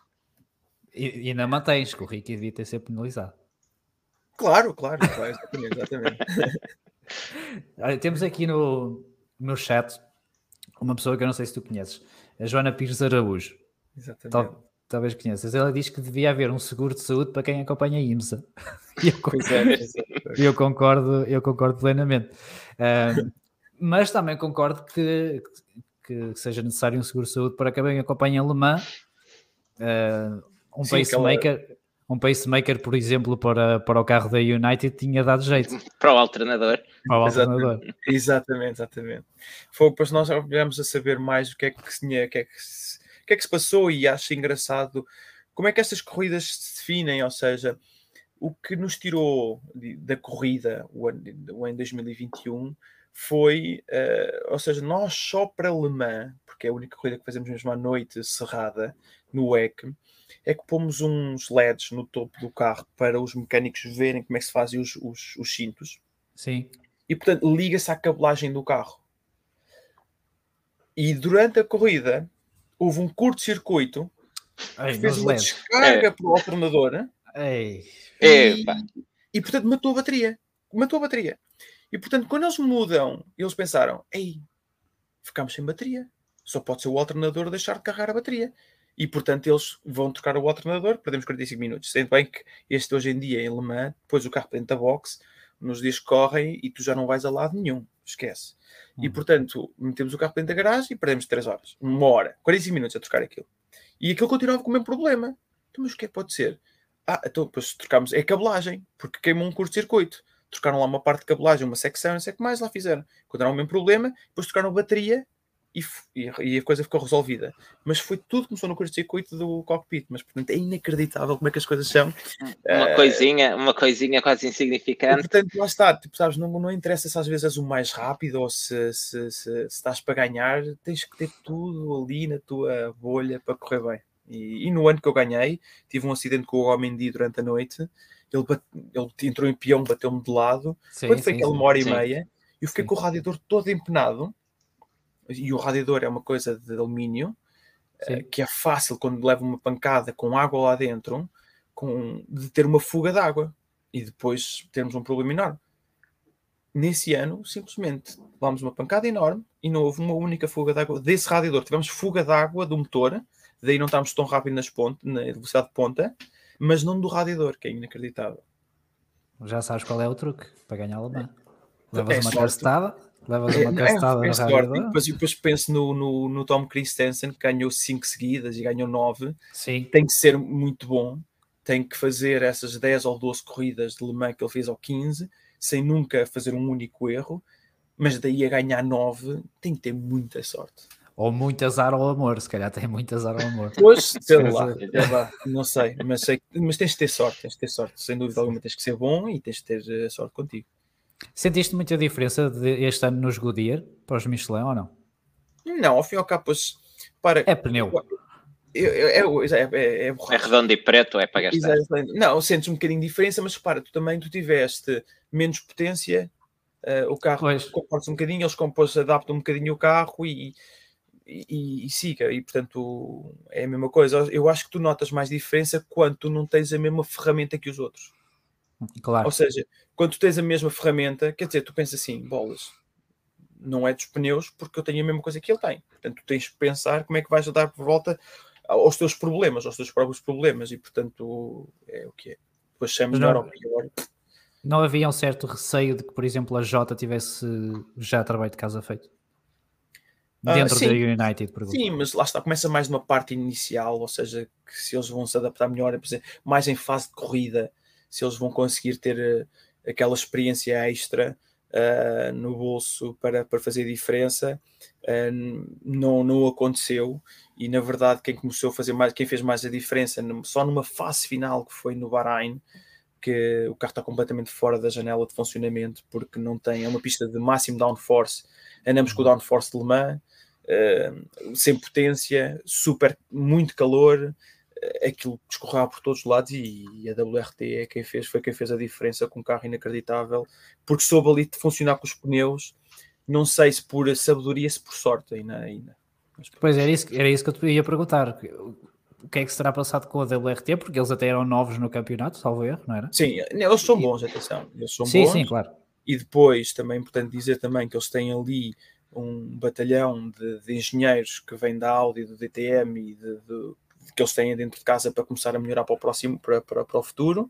E, e ainda mantens que o Ricky devia ter sido penalizado. Claro, claro, claro, exatamente. exatamente. Olha, temos aqui no, no chat uma pessoa que eu não sei se tu conheces, a Joana Pires Araújo. Exatamente. Tal, talvez conheças. Ela diz que devia haver um seguro de saúde para quem acompanha a I M S A. E eu, é, eu, concordo, eu concordo plenamente. Uh, mas também concordo que, que, que seja necessário um seguro de saúde para quem acompanha a Le Mans, uh, um sim, pacemaker... Calma. Um pacemaker, por exemplo, para, para o carro da United tinha dado jeito. Para o alternador. Para o alternador. Exatamente, exatamente. Foi, pois nós viemos a saber mais o que é que se, o que é que se, o que é que se passou e acho engraçado como é que estas corridas se definem, ou seja, o que nos tirou da corrida em dois mil e vinte e um foi, uh, ou seja, nós só para Le Mans, porque é a única corrida que fazemos mesmo à noite cerrada, no W E C, é que pomos uns L E Ds no topo do carro para os mecânicos verem como é que se fazem os, os, os cintos. Sim. E, portanto, liga-se à cabelagem do carro. E durante a corrida houve um curto-circuito. Ai, fez uma lento. descarga é. para o alternador Ei. E, é, e portanto matou a bateria. Matou a bateria. E portanto, quando eles mudam, eles pensaram: ei, ficámos sem bateria. Só pode ser o alternador deixar de carregar a bateria. E portanto, eles vão trocar o alternador, perdemos quarenta e cinco minutos. Sendo bem que este hoje em dia em Le Mans, depois o carro dentro da box, nos dias que correm e tu já não vais a lado nenhum. Esquece. Hum. E portanto, metemos o carro dentro da garagem e perdemos três horas. Uma hora, quarenta e cinco minutos a trocar aquilo. E aquilo continuava com o mesmo problema. Então, mas o que é que pode ser? Ah, então depois trocámos. É cabelagem, porque queimou um curto-circuito. Trocaram lá uma parte de cabelagem, uma secção, não sei o que mais lá fizeram. Encontraram o mesmo problema, depois trocaram a bateria e, e a coisa ficou resolvida. Mas foi tudo que começou no curto-circuito do cockpit. Mas, portanto, é inacreditável como é que as coisas são. Uma uh, coisinha, uma coisinha quase insignificante. E, portanto, lá está. Tipo, sabes, não, não interessa se às vezes és o mais rápido ou se, se, se, se estás para ganhar. Tens que ter tudo ali na tua bolha para correr bem. E, e no ano que eu ganhei, tive um acidente com o homem de durante a noite. Ele, bate, ele entrou em peão, bateu-me de lado. Sim, Quando foi sim, aquela uma hora sim. e meia, eu fiquei sim. com o radiador todo empenado. E o radiador é uma coisa de alumínio, uh, que é fácil, quando leva uma pancada com água lá dentro, com, de ter uma fuga de água e depois termos um problema enorme. Nesse ano, simplesmente, levámos uma pancada enorme e não houve uma única fuga de água desse radiador. Tivemos fuga de água do motor, daí não estávamos tão rápido nas ponte, na velocidade de ponta, mas não do radiador, que é inacreditável. Já sabes qual é o truque para ganhar a mão. Levas é uma cacetada... Levas uma castada é, é, é no depois, depois penso no, no, no Tom Christensen, que ganhou cinco seguidas e ganhou nove. Sim. Tem que ser muito bom, tem que fazer essas dez ou doze corridas de Le Mans que ele fez ao quinze, sem nunca fazer um único erro, mas daí a ganhar nove tem que ter muita sorte. Ou muito azar ao amor, se calhar tem muito azar ao amor. Pois, sei lá, não sei, mas, sei, mas tens de ter sorte, tens de ter sorte, sem dúvida alguma tens que ser bom e tens de ter sorte contigo. Sentiste muita diferença este ano nos Goodyear para os Michelin ou não? Não, ao fim e ao cabo, pois, para... é pneu. Eu, eu, eu, é, é, é, é redondo e preto, é para gastar. Exatamente. Não, sentes um bocadinho de diferença, mas repara, tu também tu tiveste menos potência, uh, o carro comporta-se um bocadinho, eles compôs, adaptam um bocadinho o carro e, e, e, e siga. E, portanto, é a mesma coisa. Eu acho que tu notas mais diferença quando tu não tens a mesma ferramenta que os outros. Claro. Ou seja, quando tu tens a mesma ferramenta, quer dizer, tu pensas assim, bolas, não é dos pneus porque eu tenho a mesma coisa que ele tem. Portanto, tu tens que pensar como é que vais dar por volta aos teus problemas, aos teus próprios problemas. E, portanto, é o que é. Depois chamamos na Europa. Não havia um certo receio de que, por exemplo, a Jota tivesse já trabalho de casa feito? Dentro ah, da United, por exemplo. Sim, mas lá está, começa mais numa parte inicial, ou seja, que se eles vão se adaptar melhor, mais em fase de corrida, se eles vão conseguir ter aquela experiência extra uh, no bolso para, para fazer diferença, uh, não, não aconteceu. E, na verdade, quem começou a fazer mais, quem fez mais a diferença, só numa fase final que foi no Bahrein, que o carro está completamente fora da janela de funcionamento, porque não tem, é uma pista de máximo downforce, andamos com o downforce de Le Mans, uh, sem potência, super, muito calor, aquilo descorreu por todos os lados e a W R T é quem fez, foi quem fez a diferença com um carro inacreditável, porque soube ali de funcionar com os pneus, não sei se por sabedoria, se por sorte ainda. ainda. Mas, pois era isso, era isso que eu te ia perguntar, o que é que se terá passado com a W R T, porque eles até eram novos no campeonato, salvo erro, não era? Sim, eles são bons, atenção, eles são sim, bons, sim, claro. E depois também é importante dizer também que eles têm ali um batalhão de, de engenheiros que vem da Audi, do D T M e de, de que eles têm dentro de casa para começar a melhorar para o próximo, para, para, para o futuro,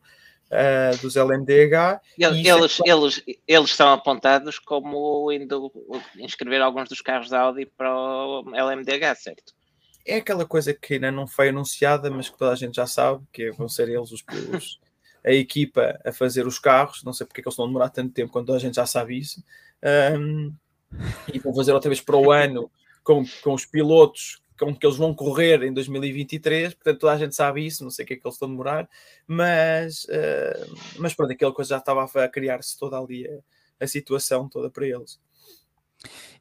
uh, dos L M D H. Eles, eles, é... eles, eles são apontados como indo inscrever alguns dos carros da Audi para o L M D H, certo? É aquela coisa que ainda não foi anunciada, mas que toda a gente já sabe, que vão ser eles os, os a equipa a fazer os carros, não sei porque é que eles vão demorar tanto tempo quando toda a gente já sabe isso, um, e vão fazer outra vez para o ano com, com os pilotos com que eles vão correr em dois mil e vinte e três, portanto toda a gente sabe isso, não sei o que é que eles estão a demorar, mas, uh, mas pronto, aquela coisa já estava a criar-se toda ali, a, a situação toda para eles.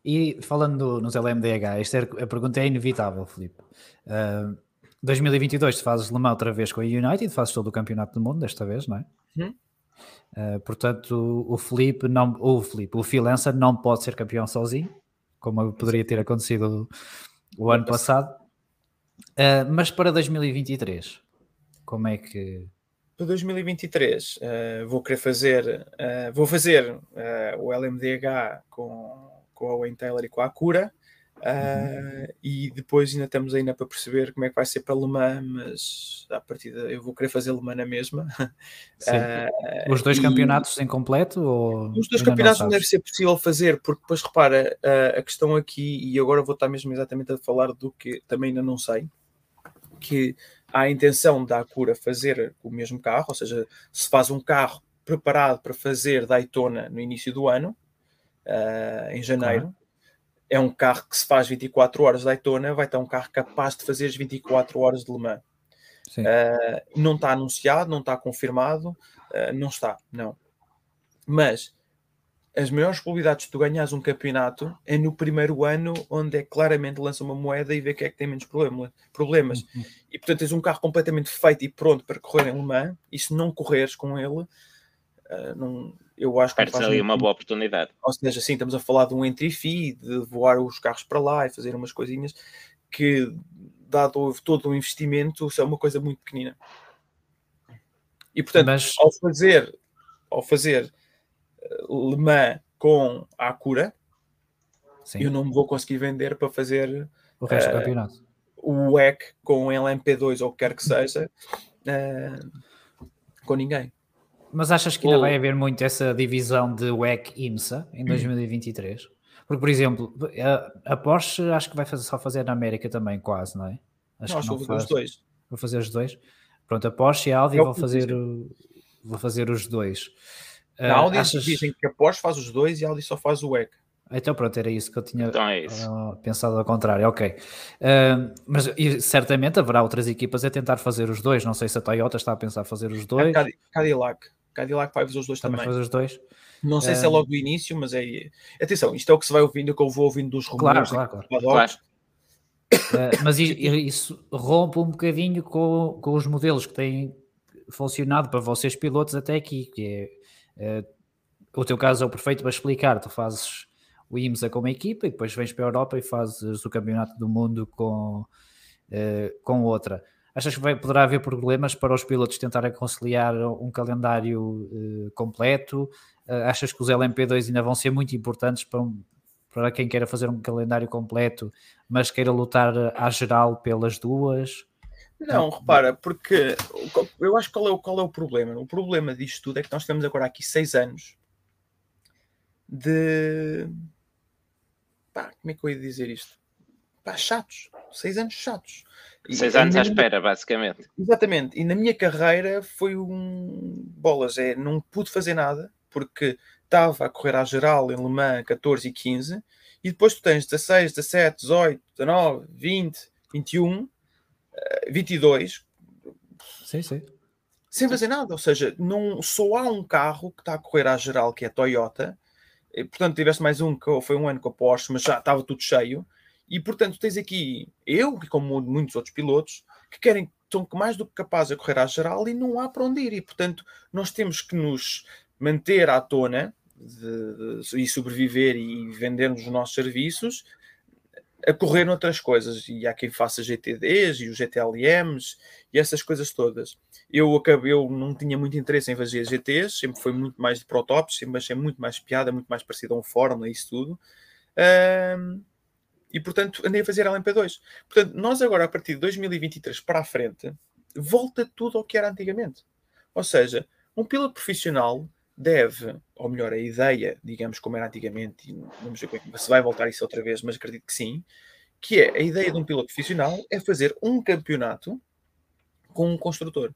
E falando do, nos L M D H, esta é, a pergunta é inevitável, Filipe. Uh, dois mil e vinte e dois tu fazes Le Mans outra vez com a United, fazes todo o campeonato do mundo desta vez, não é? Hum? Uh, portanto, o Filipe, não, o Filipe, o Filança não pode ser campeão sozinho. como poderia ter acontecido o ano passado. Uh, mas para dois mil e vinte e três, como é que... Para dois mil e vinte e três uh, vou querer fazer, uh, vou fazer uh, o L M D H com, com a Wayne Taylor e com a Acura. Uh, uhum. E depois ainda estamos ainda para perceber como é que vai ser para Le Mans, mas à partida eu vou querer fazer Le Mans na mesma. Uh, os dois e... campeonatos em completo? Ou... Os dois ainda campeonatos não, não deve ser possível fazer, porque depois repara, uh, a questão aqui, e agora vou estar mesmo exatamente a falar do que também ainda não sei, que há a intenção da Acura fazer o mesmo carro, ou seja, se faz um carro preparado para fazer Daytona no início do ano, uh, em janeiro. Claro. É um carro que se faz vinte e quatro horas de Daytona, vai estar um carro capaz de fazer as vinte e quatro horas de Le Mans. Sim. Uh, não está anunciado, não está confirmado, uh, não está, não. Mas as maiores probabilidades de tu ganhares um campeonato é no primeiro ano, onde é claramente lança uma moeda e vê que é que tem menos problema, problemas. Uhum. E portanto tens um carro completamente feito e pronto para correr em Le Mans, e se não correres com ele... Uh, não, eu acho que ali uma boa oportunidade. Ou seja, sim, estamos a falar de um entry-fee, de voar os carros para lá e fazer umas coisinhas que, dado todo o investimento, é uma coisa muito pequenina. E, portanto, mas... ao fazer, ao fazer Le Mans com a Acura, sim, eu não me vou conseguir vender para fazer o resto uh, do campeonato. O W E C com o L M P dois ou o que quer que seja, uh, com ninguém. Mas achas que ainda vai haver muito essa divisão de W E C I M S A em dois mil e vinte e três? Porque, por exemplo, a, a Porsche acho que vai fazer, só fazer na América também, quase, não é? Acho não, que não vou fazer os dois. Vou fazer os dois. Pronto, a Porsche e a Audi vão fazer, o, vou fazer os dois. Na Audi achas... dizem que a Porsche faz os dois e a Audi só faz o W E C. Então pronto, era isso que eu tinha então é uh, pensado ao contrário, ok. Uh, mas e, certamente haverá outras equipas a tentar fazer os dois, não sei se a Toyota está a pensar fazer os dois. A Cadillac. Cadillac vai fazer os dois também. também. Os dois. Não sei é... se é logo o início, mas é... Atenção, isto é o que se vai ouvindo, que eu vou ouvindo dos rumores. Claro, claro, claro. claro. Uh, mas isso rompe um bocadinho com, com os modelos que têm funcionado para vocês pilotos até aqui. Que é, uh, o teu caso é o perfeito para explicar. Tu fazes o I M S A com uma equipa e depois vens para a Europa e fazes o Campeonato do Mundo com, uh, com outra. Achas que vai, poderá haver problemas para os pilotos tentarem conciliar um calendário uh, completo? Uh, achas que os L M P dois ainda vão ser muito importantes para, um, para quem queira fazer um calendário completo, mas queira lutar à geral pelas duas? Não, repara, porque eu acho que qual é, qual é o problema? O problema disto tudo é que nós temos agora aqui seis anos de... Pá, como é que eu ia dizer isto? Pá, chatos. Seis anos chatos. Seis anos à espera, basicamente. Exatamente. E na minha carreira foi um... Bolas, é, não pude fazer nada, porque estava a correr à geral em Le Mans catorze e quinze, e depois tu tens dezasseis, dezassete, dezoito, dezanove, vinte, vinte e um, vinte e dois. Sim, sim. Sem fazer nada. Ou seja, não, só há um carro que está a correr à geral, que é a Toyota. E, portanto, tiveste mais um, que foi um ano com a Porsche, mas já estava tudo cheio. E, portanto, tens aqui eu, e como muitos outros pilotos, que querem, estão mais do que capazes a correr à geral e não há para onde ir. E, portanto, nós temos que nos manter à tona de, de, e sobreviver e vendermos os nossos serviços a correr noutras coisas. E há quem faça G T Ds e os G T L Ms e essas coisas todas. Eu acabei, eu não tinha muito interesse em fazer G Ts, sempre foi muito mais de protótipos, sempre achei muito mais piada, muito mais parecido a um Fórmula e isso tudo. Um, E, portanto, andei a fazer a L M P dois. Portanto, nós agora, a partir de dois mil e vinte e três para a frente, volta tudo ao que era antigamente. Ou seja, um piloto profissional deve, ou melhor, a ideia, digamos, como era antigamente, e vamos ver como é que se vai voltar isso outra vez, mas acredito que sim, que é, a ideia de um piloto profissional é fazer um campeonato com um construtor.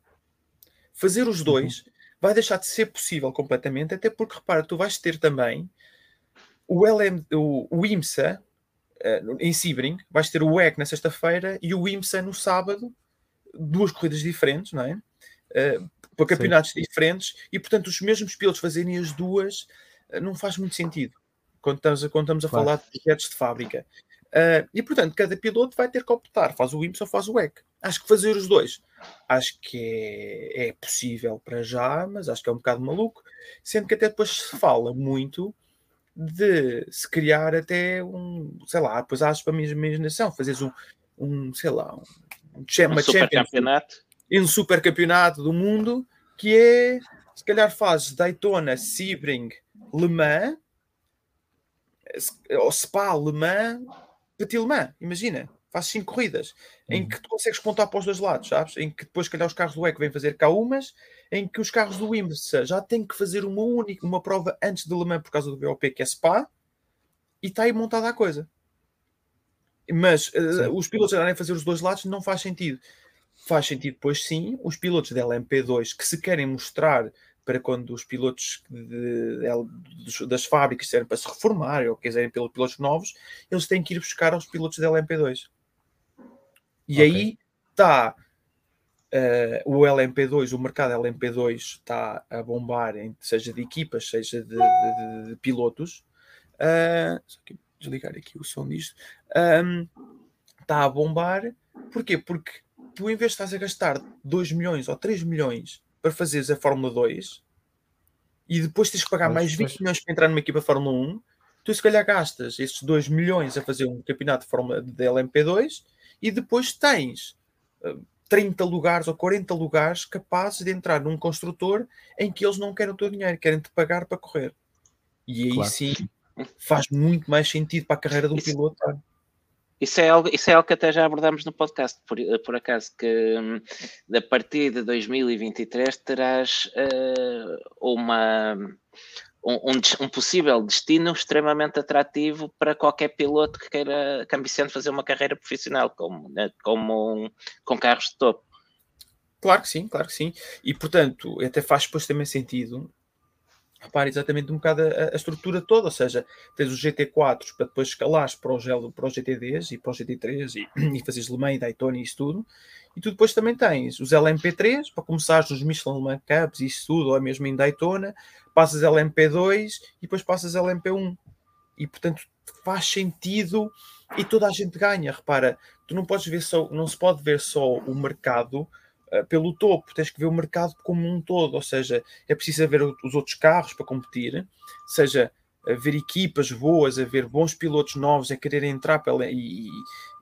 Fazer os dois vai deixar de ser possível completamente, até porque, repara, tu vais ter também o, L M, o, o I M S A, Uh, em Sebring, vais ter o W E C na sexta-feira e o I M S A no sábado, duas corridas diferentes, não é? Uh, para campeonatos Sim. diferentes, e portanto os mesmos pilotos fazerem as duas uh, não faz muito sentido quando estamos a, quando estamos a claro. falar de projetos de fábrica. Uh, e portanto cada piloto vai ter que optar, faz o I M S A ou faz o W E C. Acho que fazer os dois, acho que é, é possível para já, mas acho que é um bocado maluco, sendo que até depois se fala muito de se criar até um, sei lá, depois acho para a minha imaginação, fazeres um, um, sei lá, um, um, uma um super campeonato. Um super campeonato do mundo que é, se calhar fazes Daytona, Sebring, Le Mans, ou Spa, Le Mans, Petit Le Mans, imagina. Faz cinco corridas, uhum. em que tu consegues pontuar para os dois lados, sabes? Em que depois, se calhar, os carros do W E C vêm fazer cá umas, em que os carros do IMSA já têm que fazer uma única, uma prova antes de Le Mans por causa do B O P, que é Spa, e está aí montada a coisa. Mas uh, os pilotos andarem a fazer os dois lados não faz sentido. Faz sentido, pois sim, os pilotos da L M P dois que se querem mostrar para quando os pilotos de, de, de, das fábricas quiserem para se reformar ou quiserem pelo pilotos novos, eles têm que ir buscar aos pilotos da L M P dois. E okay. aí está uh, o L M P dois, o mercado L M P dois está a bombar, seja de equipas, seja de, de, de pilotos. Uh, só que desligar aqui o som disto. Um, está a bombar. Porquê? Porque tu, em vez de estás a gastar dois milhões ou três milhões para fazeres a Fórmula dois e depois tens que pagar mas, mais vinte milhões para entrar numa equipa Fórmula um, tu se calhar gastas esses dois milhões a fazer um campeonato de, Fórmula, de L M P dois. E depois tens trinta lugares ou quarenta lugares capazes de entrar num construtor em que eles não querem o teu dinheiro, querem-te pagar para correr. E aí claro. Sim, faz muito mais sentido para a carreira do isso, piloto. Isso é, algo, isso é algo que até já abordámos no podcast, por, por acaso, que a partir de dois mil e vinte e três terás uh, uma... Um, um, um possível destino extremamente atrativo para qualquer piloto que queira, que ambicione fazer uma carreira profissional, como, né, como um, com carros de topo. Claro que sim, claro que sim. E, portanto, até faz depois também sentido, repare exatamente um bocado a, a estrutura toda, ou seja, tens os G T quatro para depois escalares para os, para os G T Ds e para os G T três e, e fazes Le Mans e Daytona e isso tudo. E tu depois também tens os L M P três, para começares nos Michelin Le Mans Cups e isso tudo, ou mesmo em Daytona, passas L M P dois e depois passas L M P um. E, portanto, faz sentido e toda a gente ganha. Repara, tu não podes ver só, não se pode ver só o mercado uh, pelo topo, tens que ver o mercado como um todo, ou seja, é preciso haver os outros carros para competir, seja haver equipas boas, haver bons pilotos novos a quererem entrar pela, e,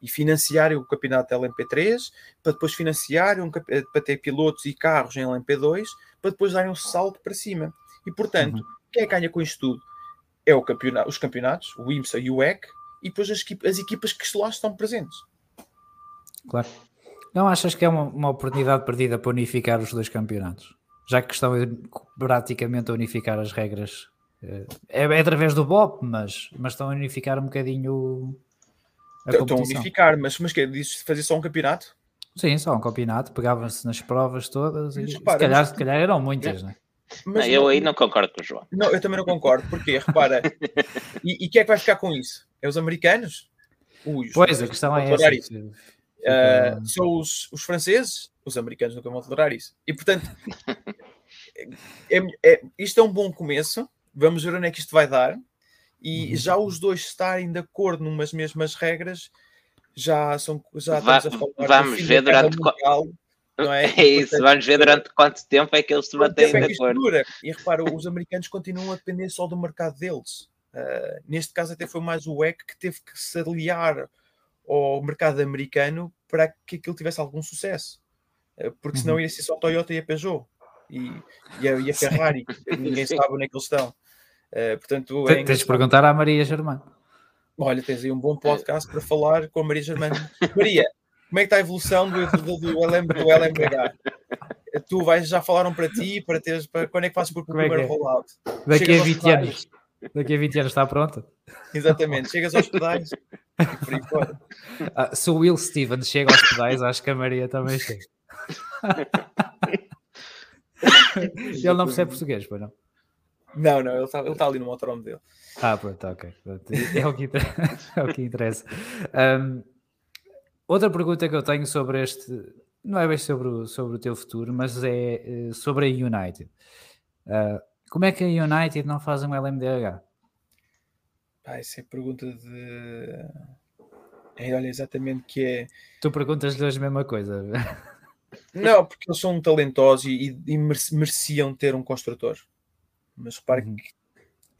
e financiar o campeonato da L M P três, para depois financiar, um, para ter pilotos e carros em L M P dois, para depois darem um salto para cima. E, portanto, uhum. quem é que ganha com isto tudo? É o campeonato, os campeonatos, o IMSA e o W E C, e depois as, as equipas que lá estão presentes. Claro. Não achas que é uma, uma oportunidade perdida para unificar os dois campeonatos? Já que estão praticamente a unificar as regras... É, é através do B O P, mas, mas estão a unificar um bocadinho a estão competição. Estão a unificar, mas, mas que dizes fazer só um campeonato? Sim, só um campeonato. Pegavam-se nas provas todas e repara, se, calhar, mas... se calhar eram muitas, é. Né? Mas, não é? Eu aí não concordo com o João. Não, eu também não concordo. Porque, repara, e, e quem é que vai ficar com isso? É os americanos? Ui, os pois, a questão é essa. Que... Uh, são os, os franceses? Os americanos nunca vão tolerar isso. E, portanto, é, é, isto é um bom começo. Vamos ver onde é que isto vai dar. E uhum. já os dois estarem de acordo numas mesmas regras, já são já Va- estamos a falar vamos ver durante mundial, qual... não é? É isso, portanto, vamos ver durante quanto tempo é que eles se mantêm de acordo. Dura. E repara, os americanos continuam a depender só do mercado deles. Uh, neste caso até foi mais o W E C que teve que se aliar ao mercado americano para que aquilo tivesse algum sucesso. Uh, porque senão uhum. ia ser só a Toyota e a Peugeot. E, e, a, e a Ferrari. Ninguém sabe onde é que eles estão. Uh, portanto, T- tens de perguntar à Maria Germano. Olha, tens aí um bom podcast para falar com a Maria Germano. Maria, como é que está a evolução do, do, do, L M, do L M D H? Tu vais, já falaram para ti, para teres, para, quando é que fazes por primeiro é? Rollout? Daqui chegas a vinte anos. Daqui a vinte anos está pronta? Exatamente, chegas aos pedais. Ah, se o Will Stevens chega aos pedais, acho que a Maria também chega. Ele não percebe português, pois não? Não, não, ele está ele tá ali no motorhome dele. Ah, pronto, ok. É o que interessa. É o que interessa. Um, outra pergunta que eu tenho sobre este, não é bem sobre o, sobre o teu futuro, mas é sobre a United. Uh, como é que a United não faz um L M D H? Ah, isso é pergunta de... É, olha, exatamente que é... Tu perguntas-lhe hoje a mesma coisa. Não, porque eles são talentosos e, e mereciam ter um construtor. Mas repare que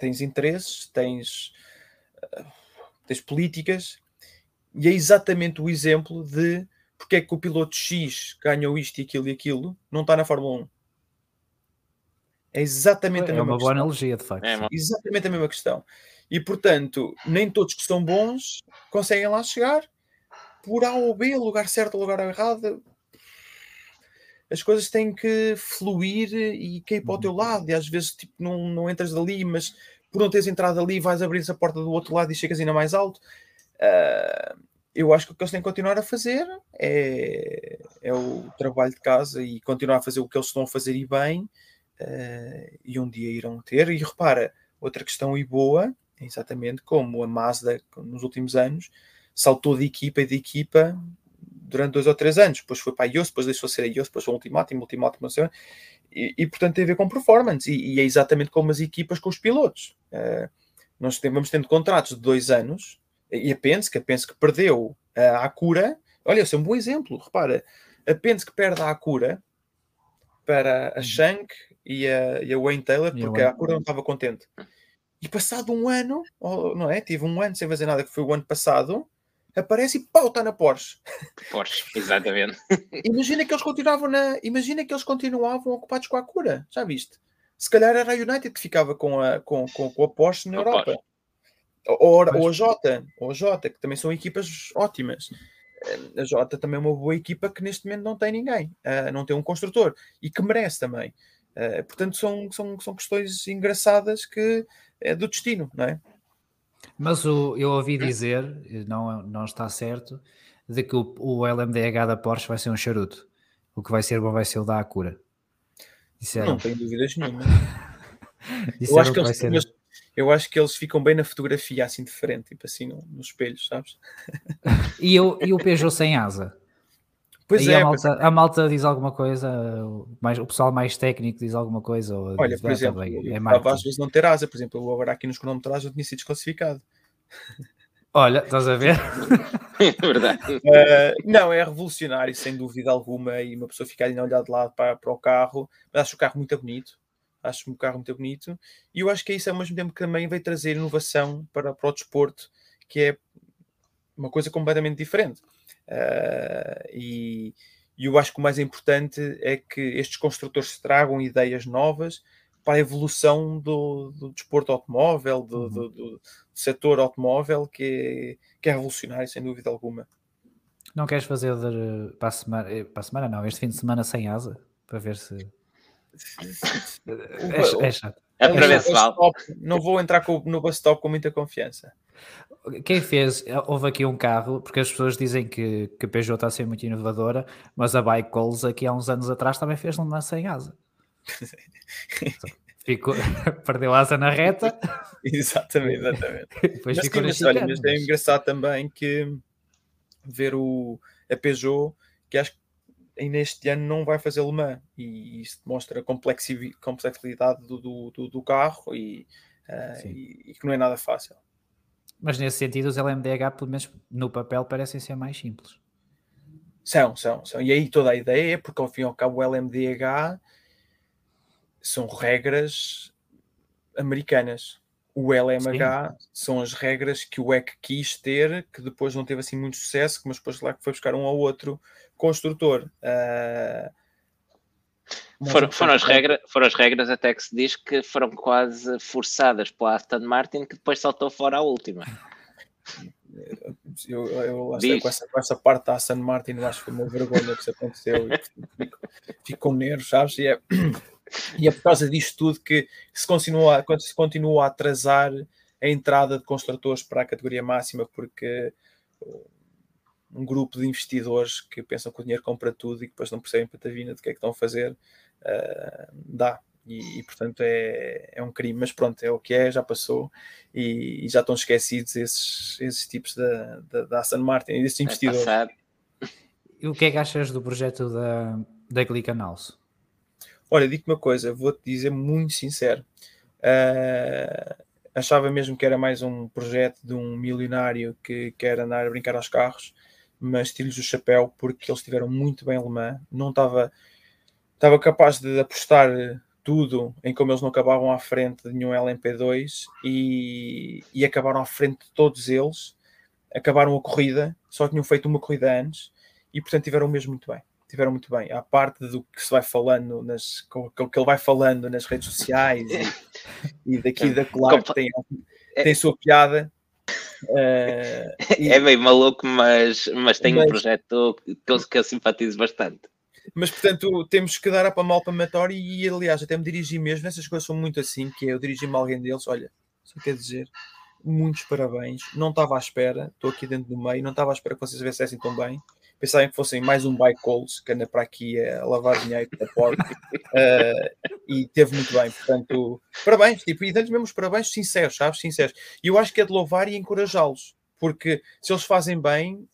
tens interesses, tens, uh, tens políticas, e é exatamente o exemplo de porque é que o piloto X ganhou isto e aquilo e aquilo, não está na Fórmula um. É exatamente a mesma questão. É uma boa analogia, de facto. É exatamente a mesma questão. E, portanto, nem todos que são bons conseguem lá chegar por A ou B, lugar certo ou lugar errado. As coisas têm que fluir e cair para o teu lado. E às vezes tipo, não, não entras dali, mas por não teres entrado ali, vais abrir-se a porta do outro lado e chegas ainda mais alto. Uh, eu acho que o que eles têm que continuar a fazer é, é o trabalho de casa e continuar a fazer o que eles estão a fazer e bem. Uh, e um dia irão ter. E repara, outra questão e boa, exatamente como a Mazda nos últimos anos saltou de equipa e de equipa durante dois ou três anos, depois foi para a Ios, depois deixou ser a Ios, depois foi a Ultimatum, Ultimatum, e, e portanto tem a ver com performance, e, e é exatamente como as equipas com os pilotos. Uh, nós temos, vamos tendo contratos de dois anos, e a Penske, a Penske perdeu a Acura, olha, esse é um bom exemplo, repara, a Penske perde a Acura para a Shank e a, e a Wayne Taylor, porque a Acura não estava contente. E passado um ano, não é? Tive um ano sem fazer nada, que foi o ano passado, aparece e pau, está na Porsche. Porsche, exatamente. Imagina que eles continuavam na, imagina que eles continuavam ocupados com a Acura, já viste? Se calhar era a United que ficava com a, com, com, com a Porsche na a Europa. Porsche. Ou, ou a Jota, ou a Jota, que também são equipas ótimas. A Jota também é uma boa equipa que neste momento não tem ninguém, uh, não tem um construtor e que merece também. Uh, portanto, são, são, são questões engraçadas que é do destino, não é? Mas o, eu ouvi dizer, não, não está certo, de que o, o L M D H da Porsche vai ser um charuto. O que vai ser bom vai ser o da Acura. Disseram. Não tenho dúvidas nenhuma. eu, acho que que ser... meus, eu acho que eles ficam bem na fotografia, assim de frente, tipo assim, no, nos espelhos, sabes? e, eu, e o Peugeot sem asa? Pois é, a malta, a malta diz alguma coisa, mais, o pessoal mais técnico diz alguma coisa. Ou olha, por exemplo, é às vezes não ter asa, por exemplo, eu agora aqui nos cronometragens eu tinha sido desclassificado. Olha, estás a ver? É verdade. Uh, não, é revolucionário, sem dúvida alguma, e uma pessoa ficar ali a olhar de lado para, para o carro, mas acho o carro muito bonito, acho o carro muito bonito, e eu acho que é isso ao mesmo tempo que também veio trazer inovação para, para o desporto, que é uma coisa completamente diferente. Uh, e, e eu acho que o mais importante é que estes construtores tragam ideias novas para a evolução do, do desporto automóvel, do, do, do setor automóvel, que é, que é revolucionário, sem dúvida alguma. Não queres fazer de, para, a semana, para a semana não, este fim de semana sem asa, para ver se é, é chato. É para ver se vale. Não vou entrar com, no bus stop com muita confiança. Quem fez, houve aqui um carro, porque as pessoas dizem que, que a Peugeot está a ser muito inovadora, mas a ByKolles aqui há uns anos atrás também fez uma sem asa. Ficou, perdeu a asa na reta. Exatamente, exatamente. Depois mas, ficou sim, mas, olha, mas é engraçado também que ver o, a Peugeot, que acho que ainda este ano não vai fazer Le Mans, e isso mostra a complexidade do, do, do, do carro e, uh, e, e que não é nada fácil. Mas nesse sentido os L M D H, pelo menos no papel, parecem ser mais simples. São, são, são. E aí toda a ideia é porque ao fim e ao cabo o L M D H são regras americanas. O L M H sim, são as regras que o W E C quis ter, que depois não teve assim muito sucesso, mas depois lá que foi buscar um ao outro construtor. Uh... Foram, foram, as regra, foram as regras até que se diz que foram quase forçadas pela Aston Martin, que depois saltou fora a última. Eu, eu acho que com essa, com essa parte da Aston Martin eu acho que foi uma vergonha que isso aconteceu. Fico, fico com nervos, sabes? E é, e é por causa disto tudo que se continua, se continua a atrasar a entrada de construtores para a categoria máxima, porque um grupo de investidores que pensam que o dinheiro compra tudo e que depois não percebem patavina do que é que estão a fazer, uh, dá. E, e portanto é, é um crime. Mas pronto, é o que é, já passou e, e já estão esquecidos esses, esses tipos da, da, da Aston Martin e desses investidores. É e o que é que achas do projeto da, da Glickenhaus? Olha, digo-te uma coisa, vou-te dizer muito sincero. Uh, achava mesmo que era mais um projeto de um milionário que quer andar a brincar aos carros, mas tiro-lhes o chapéu porque eles estiveram muito bem Le Mans. Não estava, estava capaz de apostar tudo em como eles não acabavam à frente de nenhum L M P dois e, e acabaram à frente de todos eles, acabaram a corrida, só tinham feito uma corrida antes e portanto tiveram mesmo muito bem. Tiveram muito bem, à parte do que se vai falando, nas, com, com, que ele vai falando nas redes sociais e, e daqui da claro que tem, tem a sua piada. Uh, e, é bem maluco, mas, mas tem mas, um projeto que, que eu simpatizo bastante. Mas, portanto, temos que dar a mal para palmatória e, aliás, até me dirigi mesmo. Essas coisas são muito assim, que eu dirigi-me a alguém deles. Olha, só quer dizer, muitos parabéns. Não estava à espera, estou aqui dentro do meio, não estava à espera que vocês vencessem tão bem. Pensavam que fossem mais um ByKolles, que anda para aqui a lavar dinheiro da porta. uh, e teve muito bem. Portanto, parabéns. Tipo, e dando mesmo os parabéns sinceros, sabes? Sinceros. E eu acho que é de louvar e encorajá-los. Porque se eles fazem bem,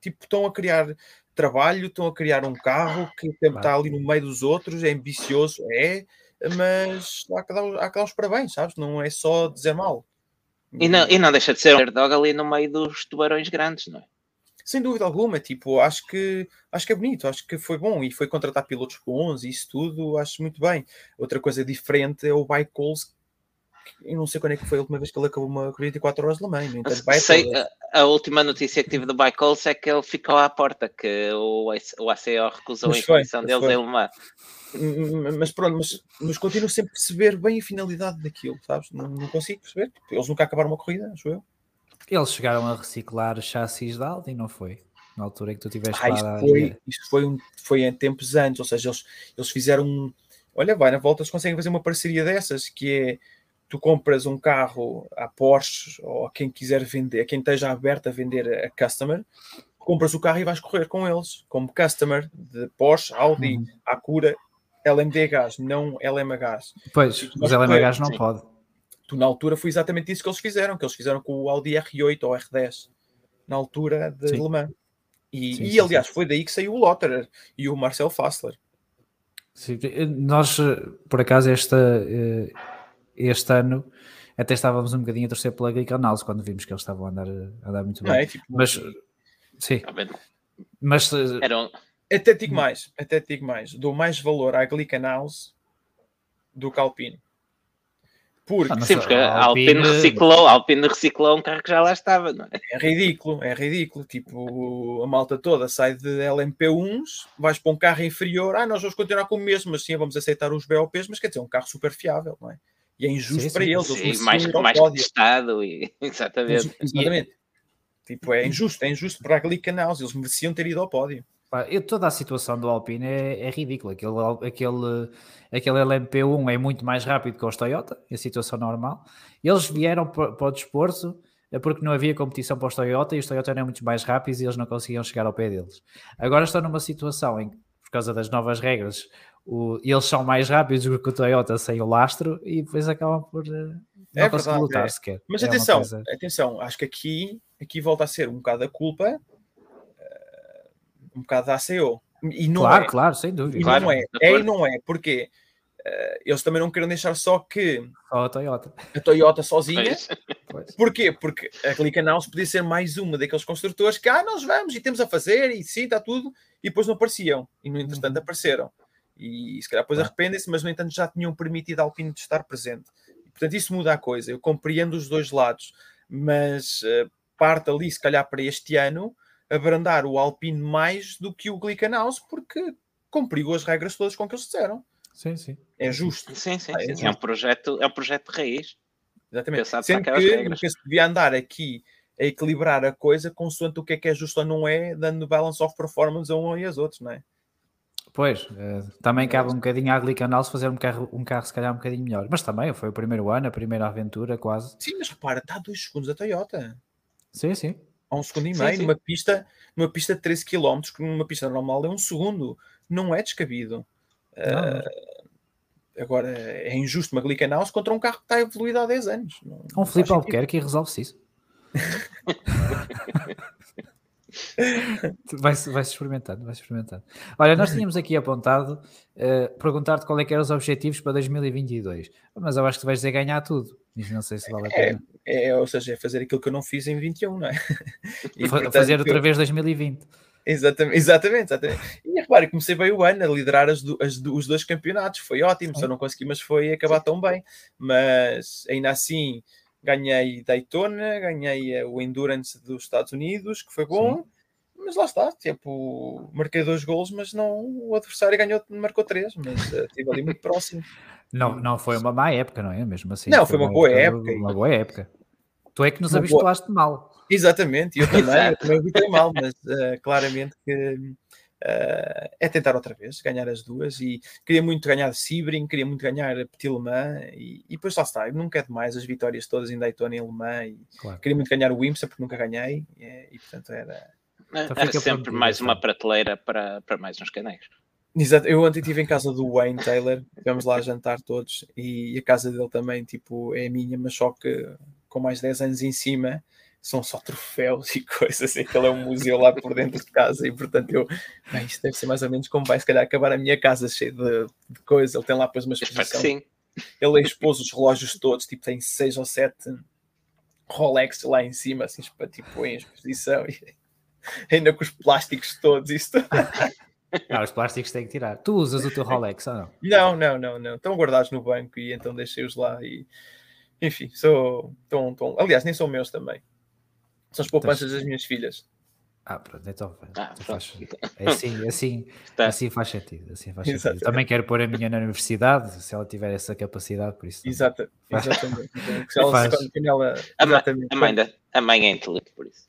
tipo, estão a criar... trabalho, estão a criar um carro que está ali no meio dos outros, é ambicioso, é, mas há que dar, há que dar os parabéns, sabes? Não é só dizer mal. E não, e não deixa de ser um underdog ali no meio dos tubarões grandes, não é? Sem dúvida alguma, tipo, acho que, acho que é bonito, acho que foi bom e foi contratar pilotos bons e isso tudo, acho muito bem. Outra coisa diferente é o ByKolles. Eu não sei quando é que foi a última vez que ele acabou uma corrida de quatro horas de Le Mans. Então, sei, a, a última notícia que tive do ByKolles é que ele ficou à porta, que o, o A C O recusou mas a inscrição deles foi. Em Le Mans. Mas pronto, mas, mas continuo sempre a perceber bem a finalidade daquilo, sabes? Não, não consigo perceber. Eles nunca acabaram uma corrida, acho eu. Eles chegaram a reciclar chassis da Audi, não foi? Na altura em que tu tiveste ah, lá... Isto foi, isto foi, um, foi em tempos antes, ou seja, eles, eles fizeram... Um, olha, vai, na volta eles conseguem fazer uma parceria dessas, que é... Tu compras um carro à Porsche ou a quem quiser vender, a quem esteja aberto a vender a customer, compras o carro e vais correr com eles, como customer de Porsche, Audi, hum. Acura, L M D H, não L M H. Pois, mas L M H não pode. Tu, na altura, foi exatamente isso que eles fizeram, que eles fizeram com o Audi R oito ou R dez, na altura de Le Mans. E, sim, e sim, aliás, sim. Foi daí que saiu o Lotterer e o Marcel Fassler. Sim, nós, por acaso, esta... Uh... Este ano até estávamos um bocadinho a torcer pela Glickenhaus quando vimos que eles estavam a andar, a andar muito bem. É, tipo, mas, sim. Mas, um... Até digo mais, até digo mais. Dou mais valor à Glickenhaus do que à Alpine. Porque, ah, sim, porque a Alpine, Alpine, reciclou, a Alpine reciclou um carro que já lá estava, não é? É ridículo, é ridículo. Tipo, a malta toda sai de L M P uns, vais para um carro inferior. Ah, nós vamos continuar com o mesmo, mas sim, vamos aceitar os B O Ps, mas quer dizer, um carro super fiável, não é? E é injusto sim, sim, para eles. Sim, sim, mais mais testado. E... Exatamente. Exatamente. E... Tipo, é injusto. É injusto para a Glickenhaus. Eles mereciam ter ido ao pódio. Eu, toda a situação do Alpine é, é ridícula. Aquele, aquele, aquele L M P um é muito mais rápido que os Toyota. É a situação normal. Eles vieram para, para o desporto porque não havia competição para os Toyota e os Toyota eram muito mais rápidos e eles não conseguiam chegar ao pé deles. Agora estão numa situação em que, por causa das novas regras, O, eles são mais rápidos do que o Toyota sem o lastro e depois acabam por uh, não é conseguir lutar é. Sequer. Mas é atenção, coisa... atenção, acho que aqui, aqui volta a ser um bocado a culpa, uh, um bocado da A C O. E não claro, é. claro, sem dúvida. E claro, não é. É e não é, porque uh, eles também não querem deixar só que só a Toyota. A Toyota sozinha. Pois. Porquê? Porque a Glickenhaus podia ser mais uma daqueles construtores que ah, nós vamos e temos a fazer e sim, está tudo, e depois não apareciam. E no entretanto apareceram. E se calhar depois arrependem-se, mas no entanto já tinham permitido a Alpine de estar presente. Portanto, isso muda a coisa. Eu compreendo os dois lados, mas uh, parte ali, se calhar para este ano, abrandar o Alpine mais do que o Glickenhaus, porque cumpriu as regras todas com que eles disseram. Sim, sim. É justo. Sim, sim. É, sim. Justo. É, um, projeto, é um projeto de raiz. Exatamente. Sendo que regras. Eu devia andar aqui a equilibrar a coisa consoante o que é que é justo ou não é, dando balance of performance a um e aos outros, não é? Pois, uh, também cabe um bocadinho à Glickenhaus fazer um carro, um carro se calhar um bocadinho melhor. Mas também foi o primeiro ano, a primeira aventura quase. Sim, mas repara, está a dois segundos a Toyota. Sim, sim. Há um segundo e meio, sim, sim. Numa, pista, numa pista de treze quilómetros, que numa pista normal é um segundo. Não é descabido. Não, uh, agora, é injusto uma Glickenhaus contra um carro que está evoluído há dez anos. Não, um Filipe Albuquerque e resolve-se isso. Vai-se vai experimentando, vai experimentando. Olha, nós tínhamos aqui apontado uh, perguntar-te qual é que eram os objetivos para dois mil e vinte e dois, mas eu acho que tu vais dizer ganhar tudo, mas não sei se vale a pena. É, é, ou seja, é fazer aquilo que eu não fiz em vinte e um, não é? E, portanto, fazer outra vez dois mil e vinte. Exatamente, exatamente, exatamente. E repare, comecei bem o ano a liderar as do, as do, os dois campeonatos, foi ótimo, só não consegui, mas foi acabar tão bem. Mas ainda assim ganhei Daytona, ganhei o Endurance dos Estados Unidos, que foi bom. Sim. Mas lá está, tipo, marquei dois golos, mas não, o adversário ganhou, marcou três, mas uh, estive ali muito próximo. Não, não foi uma má época, não é? Mesmo assim. Não, foi, foi uma boa época. Uma boa época. Tu é que nos habituaste boa... mal. Exatamente, eu também, eu também habituei mal, mas uh, claramente que uh, é tentar outra vez, ganhar as duas, e queria muito ganhar Sebring, queria muito ganhar Petit Le Mans, e, e depois lá está, nunca é demais as vitórias todas em Daytona e Le Mans, e claro. Queria muito ganhar o IMSA porque nunca ganhei, e, e portanto era... Então era sempre mais uma prateleira para, para mais uns canais. Exato, eu ontem estive em casa do Wayne Taylor, vamos lá a jantar todos, e a casa dele também, tipo, é a minha, mas só que com mais dez anos em cima, são só troféus e coisas, aquele é um museu lá por dentro de casa, e portanto eu, bem, isto deve ser mais ou menos como vai se calhar acabar a minha casa cheia de, de coisas, ele tem lá depois uma exposição, sim. Ele expôs os relógios todos, tipo, tem seis ou sete Rolex lá em cima, assim, tipo, em exposição, e ainda com os plásticos todos, isto. Ah, os plásticos têm que tirar. Tu usas o teu Rolex ou não? Não, não, não, não. Estão guardados no banco e então deixei-os lá e... Enfim, sou... Tão, tão... Aliás, nem são meus também. São as poupanças então... das minhas filhas. Ah, pronto, então, ah, então faz... é assim, assim, assim faz sentido. Assim faz sentido. Também quero pôr a minha na universidade, se ela tiver essa capacidade, por isso. Exato, exatamente. Se ela faz. Se ela... A, mãe, a, mãe da... a mãe é inteligente, por isso.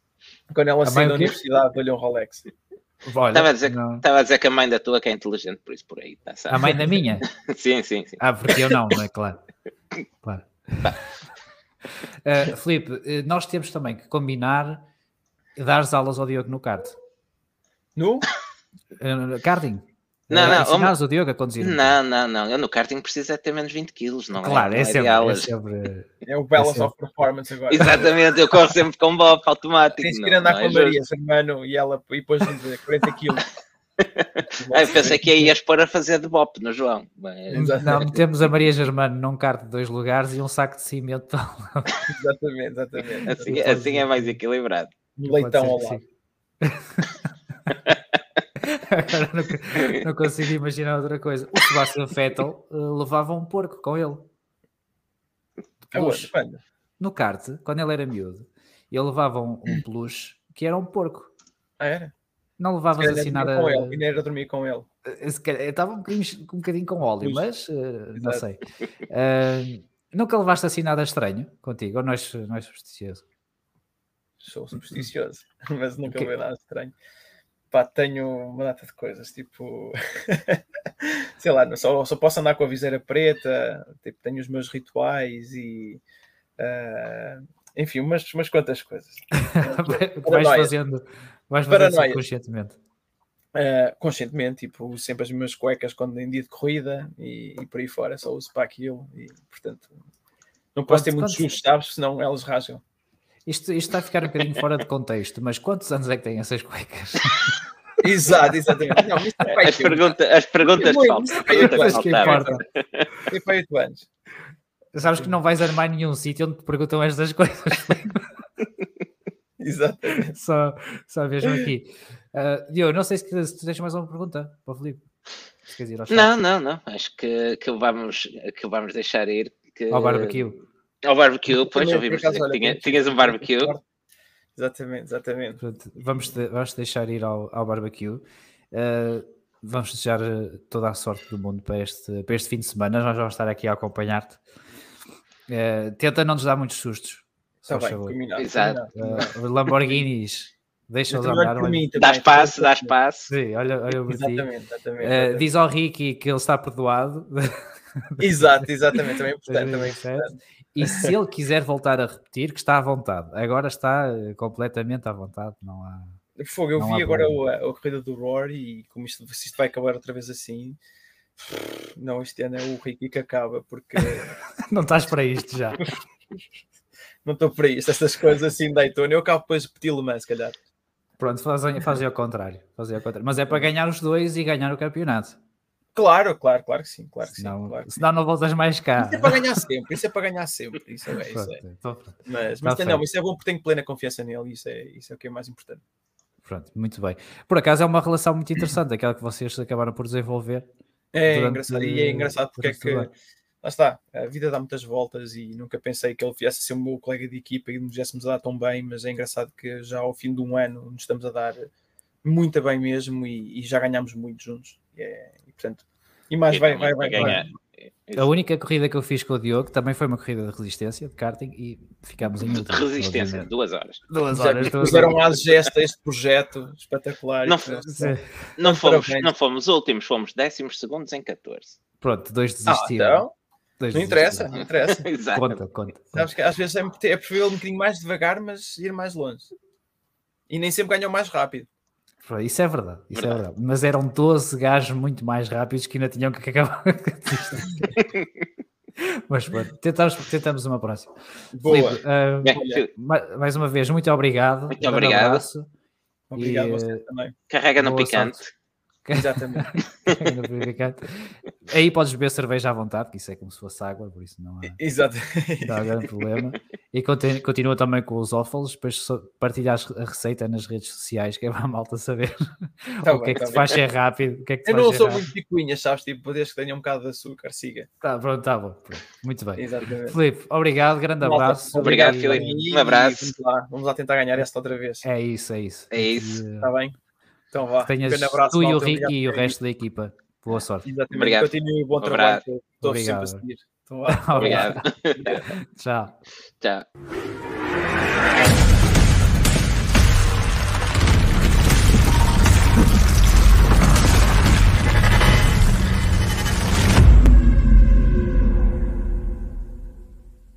Quando ela saiu da universidade, olhou um Rolex. Olha, estava, a dizer, estava a dizer que a mãe da tua que é inteligente, por isso por aí. Tá, a mãe da minha? Sim, sim, sim. Ah, porque eu não, não é claro. Claro. Uh, Filipe, nós temos também que combinar dar as aulas ao Diogo no kart. No? Uh, karting. Não, não. Ensinas o Diogo a conduzir. Não, não, não. Eu no karting preciso é ter menos vinte quilos, não é? Claro, é, é, sempre, é sempre... É o balance é of performance agora. Exatamente, eu corro sempre com bob automático. Tens que ir andar não, com a Maria Germano e ela e depois quarenta quilos. Ah, eu pensei que aí ias pôr a fazer de bop no João. Mas... Não, metemos a Maria Germano num kart de dois lugares e um saco de cimento. Exatamente, exatamente. Assim, assim é mais equilibrado. Um leitão ao lado. Agora não, não consigo imaginar outra coisa. O Sebastian Vettel uh, levava um porco com ele. Peluche. No kart, quando ele era miúdo, ele levava um, um peluche que era um porco. Ah, era? Não levavas assim nada... Com ele, ainda era dormir com ele. Estava um bocadinho, um bocadinho com óleo, mas uh, não sei. Uh, nunca levaste assim nada estranho contigo? Ou não és, não és supersticioso? Sou supersticioso, mas nunca okay. levei nada estranho. Pá, tenho uma data de coisas, tipo, sei lá, só, só posso andar com a viseira preta, tipo, tenho os meus rituais e, uh, enfim, umas, umas quantas coisas. vais fazendo, vais fazendo conscientemente. Uh, conscientemente, tipo, sempre as minhas cuecas quando em dia de corrida e, e por aí fora, só uso para aquilo e, portanto, não posso quantos, ter muitos sustos, sabes, senão elas rasgam. Isto, isto está a ficar um bocadinho fora de contexto, mas quantos anos é que têm essas cuecas? Exato, exatamente. Não, isto é as, pergunta, as perguntas faltam. Perguntas que importam. E para oito anos. Sabes que não vais armar nenhum sítio onde te perguntam estas coisas. Exatamente. Só, só vejam aqui. Uh, Diogo, não sei se, se tu deixas mais uma pergunta para o Filipe. Não, não, não. Acho que, que, vamos, que vamos deixar ir. Que... Ao barbecue. Ao barbecue, pois, ouvimos dizer que tinha, tinhas um barbecue. Exatamente, exatamente. Pronto, vamos, de, vamos deixar ir ao, ao barbecue. Uh, vamos desejar toda a sorte do mundo para este, para este fim de semana. Nós vamos estar aqui a acompanhar-te. Uh, tenta não nos dar muitos sustos. Está bem, combinado. Exato. Uh, Lamborghinis, deixa-os andar. Dá espaço, dá espaço. Sim, olha, olha o Brasil. Exatamente, exatamente, exatamente. Uh, diz ao Ricky que ele está perdoado. Exato, exatamente, também é importante, também é importante. E se ele quiser voltar a repetir, que está à vontade, agora está completamente à vontade, não há... Fogo, eu não vi agora a, a corrida do Rory e como isto, se isto vai acabar outra vez assim, não, este ano é o Ricky que acaba, porque... Não estás para isto já. Não estou para isto, essas coisas assim Daytona, eu acabo depois de Petit Le Mans, se calhar. Pronto, fazem, fazem, ao contrário, fazem ao contrário, mas é para ganhar os dois e ganhar o campeonato. Claro, claro, claro que sim, claro que senão, sim. Claro que senão sim. Não voltas mais cá. Isso é para ganhar sempre, isso é para ganhar sempre. Isso é, pronto, isso é. Mas, mas não, isso é bom porque tenho plena confiança nele, isso é, isso é o que é mais importante. Pronto, muito bem. Por acaso é uma relação muito interessante, aquela que vocês acabaram por desenvolver. É durante... engraçado, e é engraçado porque é que, lá está, a vida dá muitas voltas e nunca pensei que ele viesse a ser o meu colega de equipa e nos viéssemos a dar tão bem, mas é engraçado que já ao fim de um ano nos estamos a dar muito bem mesmo e, e já ganhámos muito juntos. É, e, portanto, e mais vai, vai, vai, ganhar. A única corrida que eu fiz com o Diogo também foi uma corrida de resistência, de karting, e ficámos em... De resistência, duas horas. Duas horas. Fizeram a gesta este projeto espetacular. Não, foi, não, fomos, não fomos últimos, fomos décimos segundos em catorze. Pronto, dois desistiram. Ah, então, dois não interessa, não interessa. Exato. Conta, conta. Sabes que às vezes é, é preferível um bocadinho mais devagar, mas ir mais longe. E nem sempre ganham mais rápido. Isso é verdade, isso verdade. é verdade. Mas eram doze gajos muito mais rápidos que ainda tinham que acabar. Mas pronto, tentamos, tentamos uma próxima. Boa. Filipe, uh, Bem, mais, mais uma vez, muito obrigado. Muito um obrigado. Obrigado e, a você também. Carrega no picante. Sorte. Exatamente. Aí podes beber cerveja à vontade, que isso é como se fosse água, por isso não há, Exato. Não há grande problema. E continua, continua também com os ófalos, depois partilha a receita nas redes sociais, que é para a malta saber tá o, bem, que é que tá faz é rápido, o que é que te faz ser rápido. Eu não sou rápido. Muito picuinha, sabes? Tipo, desde que tenha um bocado de açúcar, siga. Tá, pronto, tá bom. Pronto. Muito bem. Exatamente. Filipe, obrigado, grande malta, abraço. Obrigado, e, Filipe. Um abraço. Vamos lá, vamos lá tentar ganhar esta outra vez. É isso, é isso. É isso. Está bem? Então vá, tenhas um abraço, tu e o Ricky e o resto da equipa. Boa sorte. Exatamente. Obrigado. Continue, bom trabalho. Estou sempre a seguir. Então, obrigado. Obrigado. Tchau. Tchau.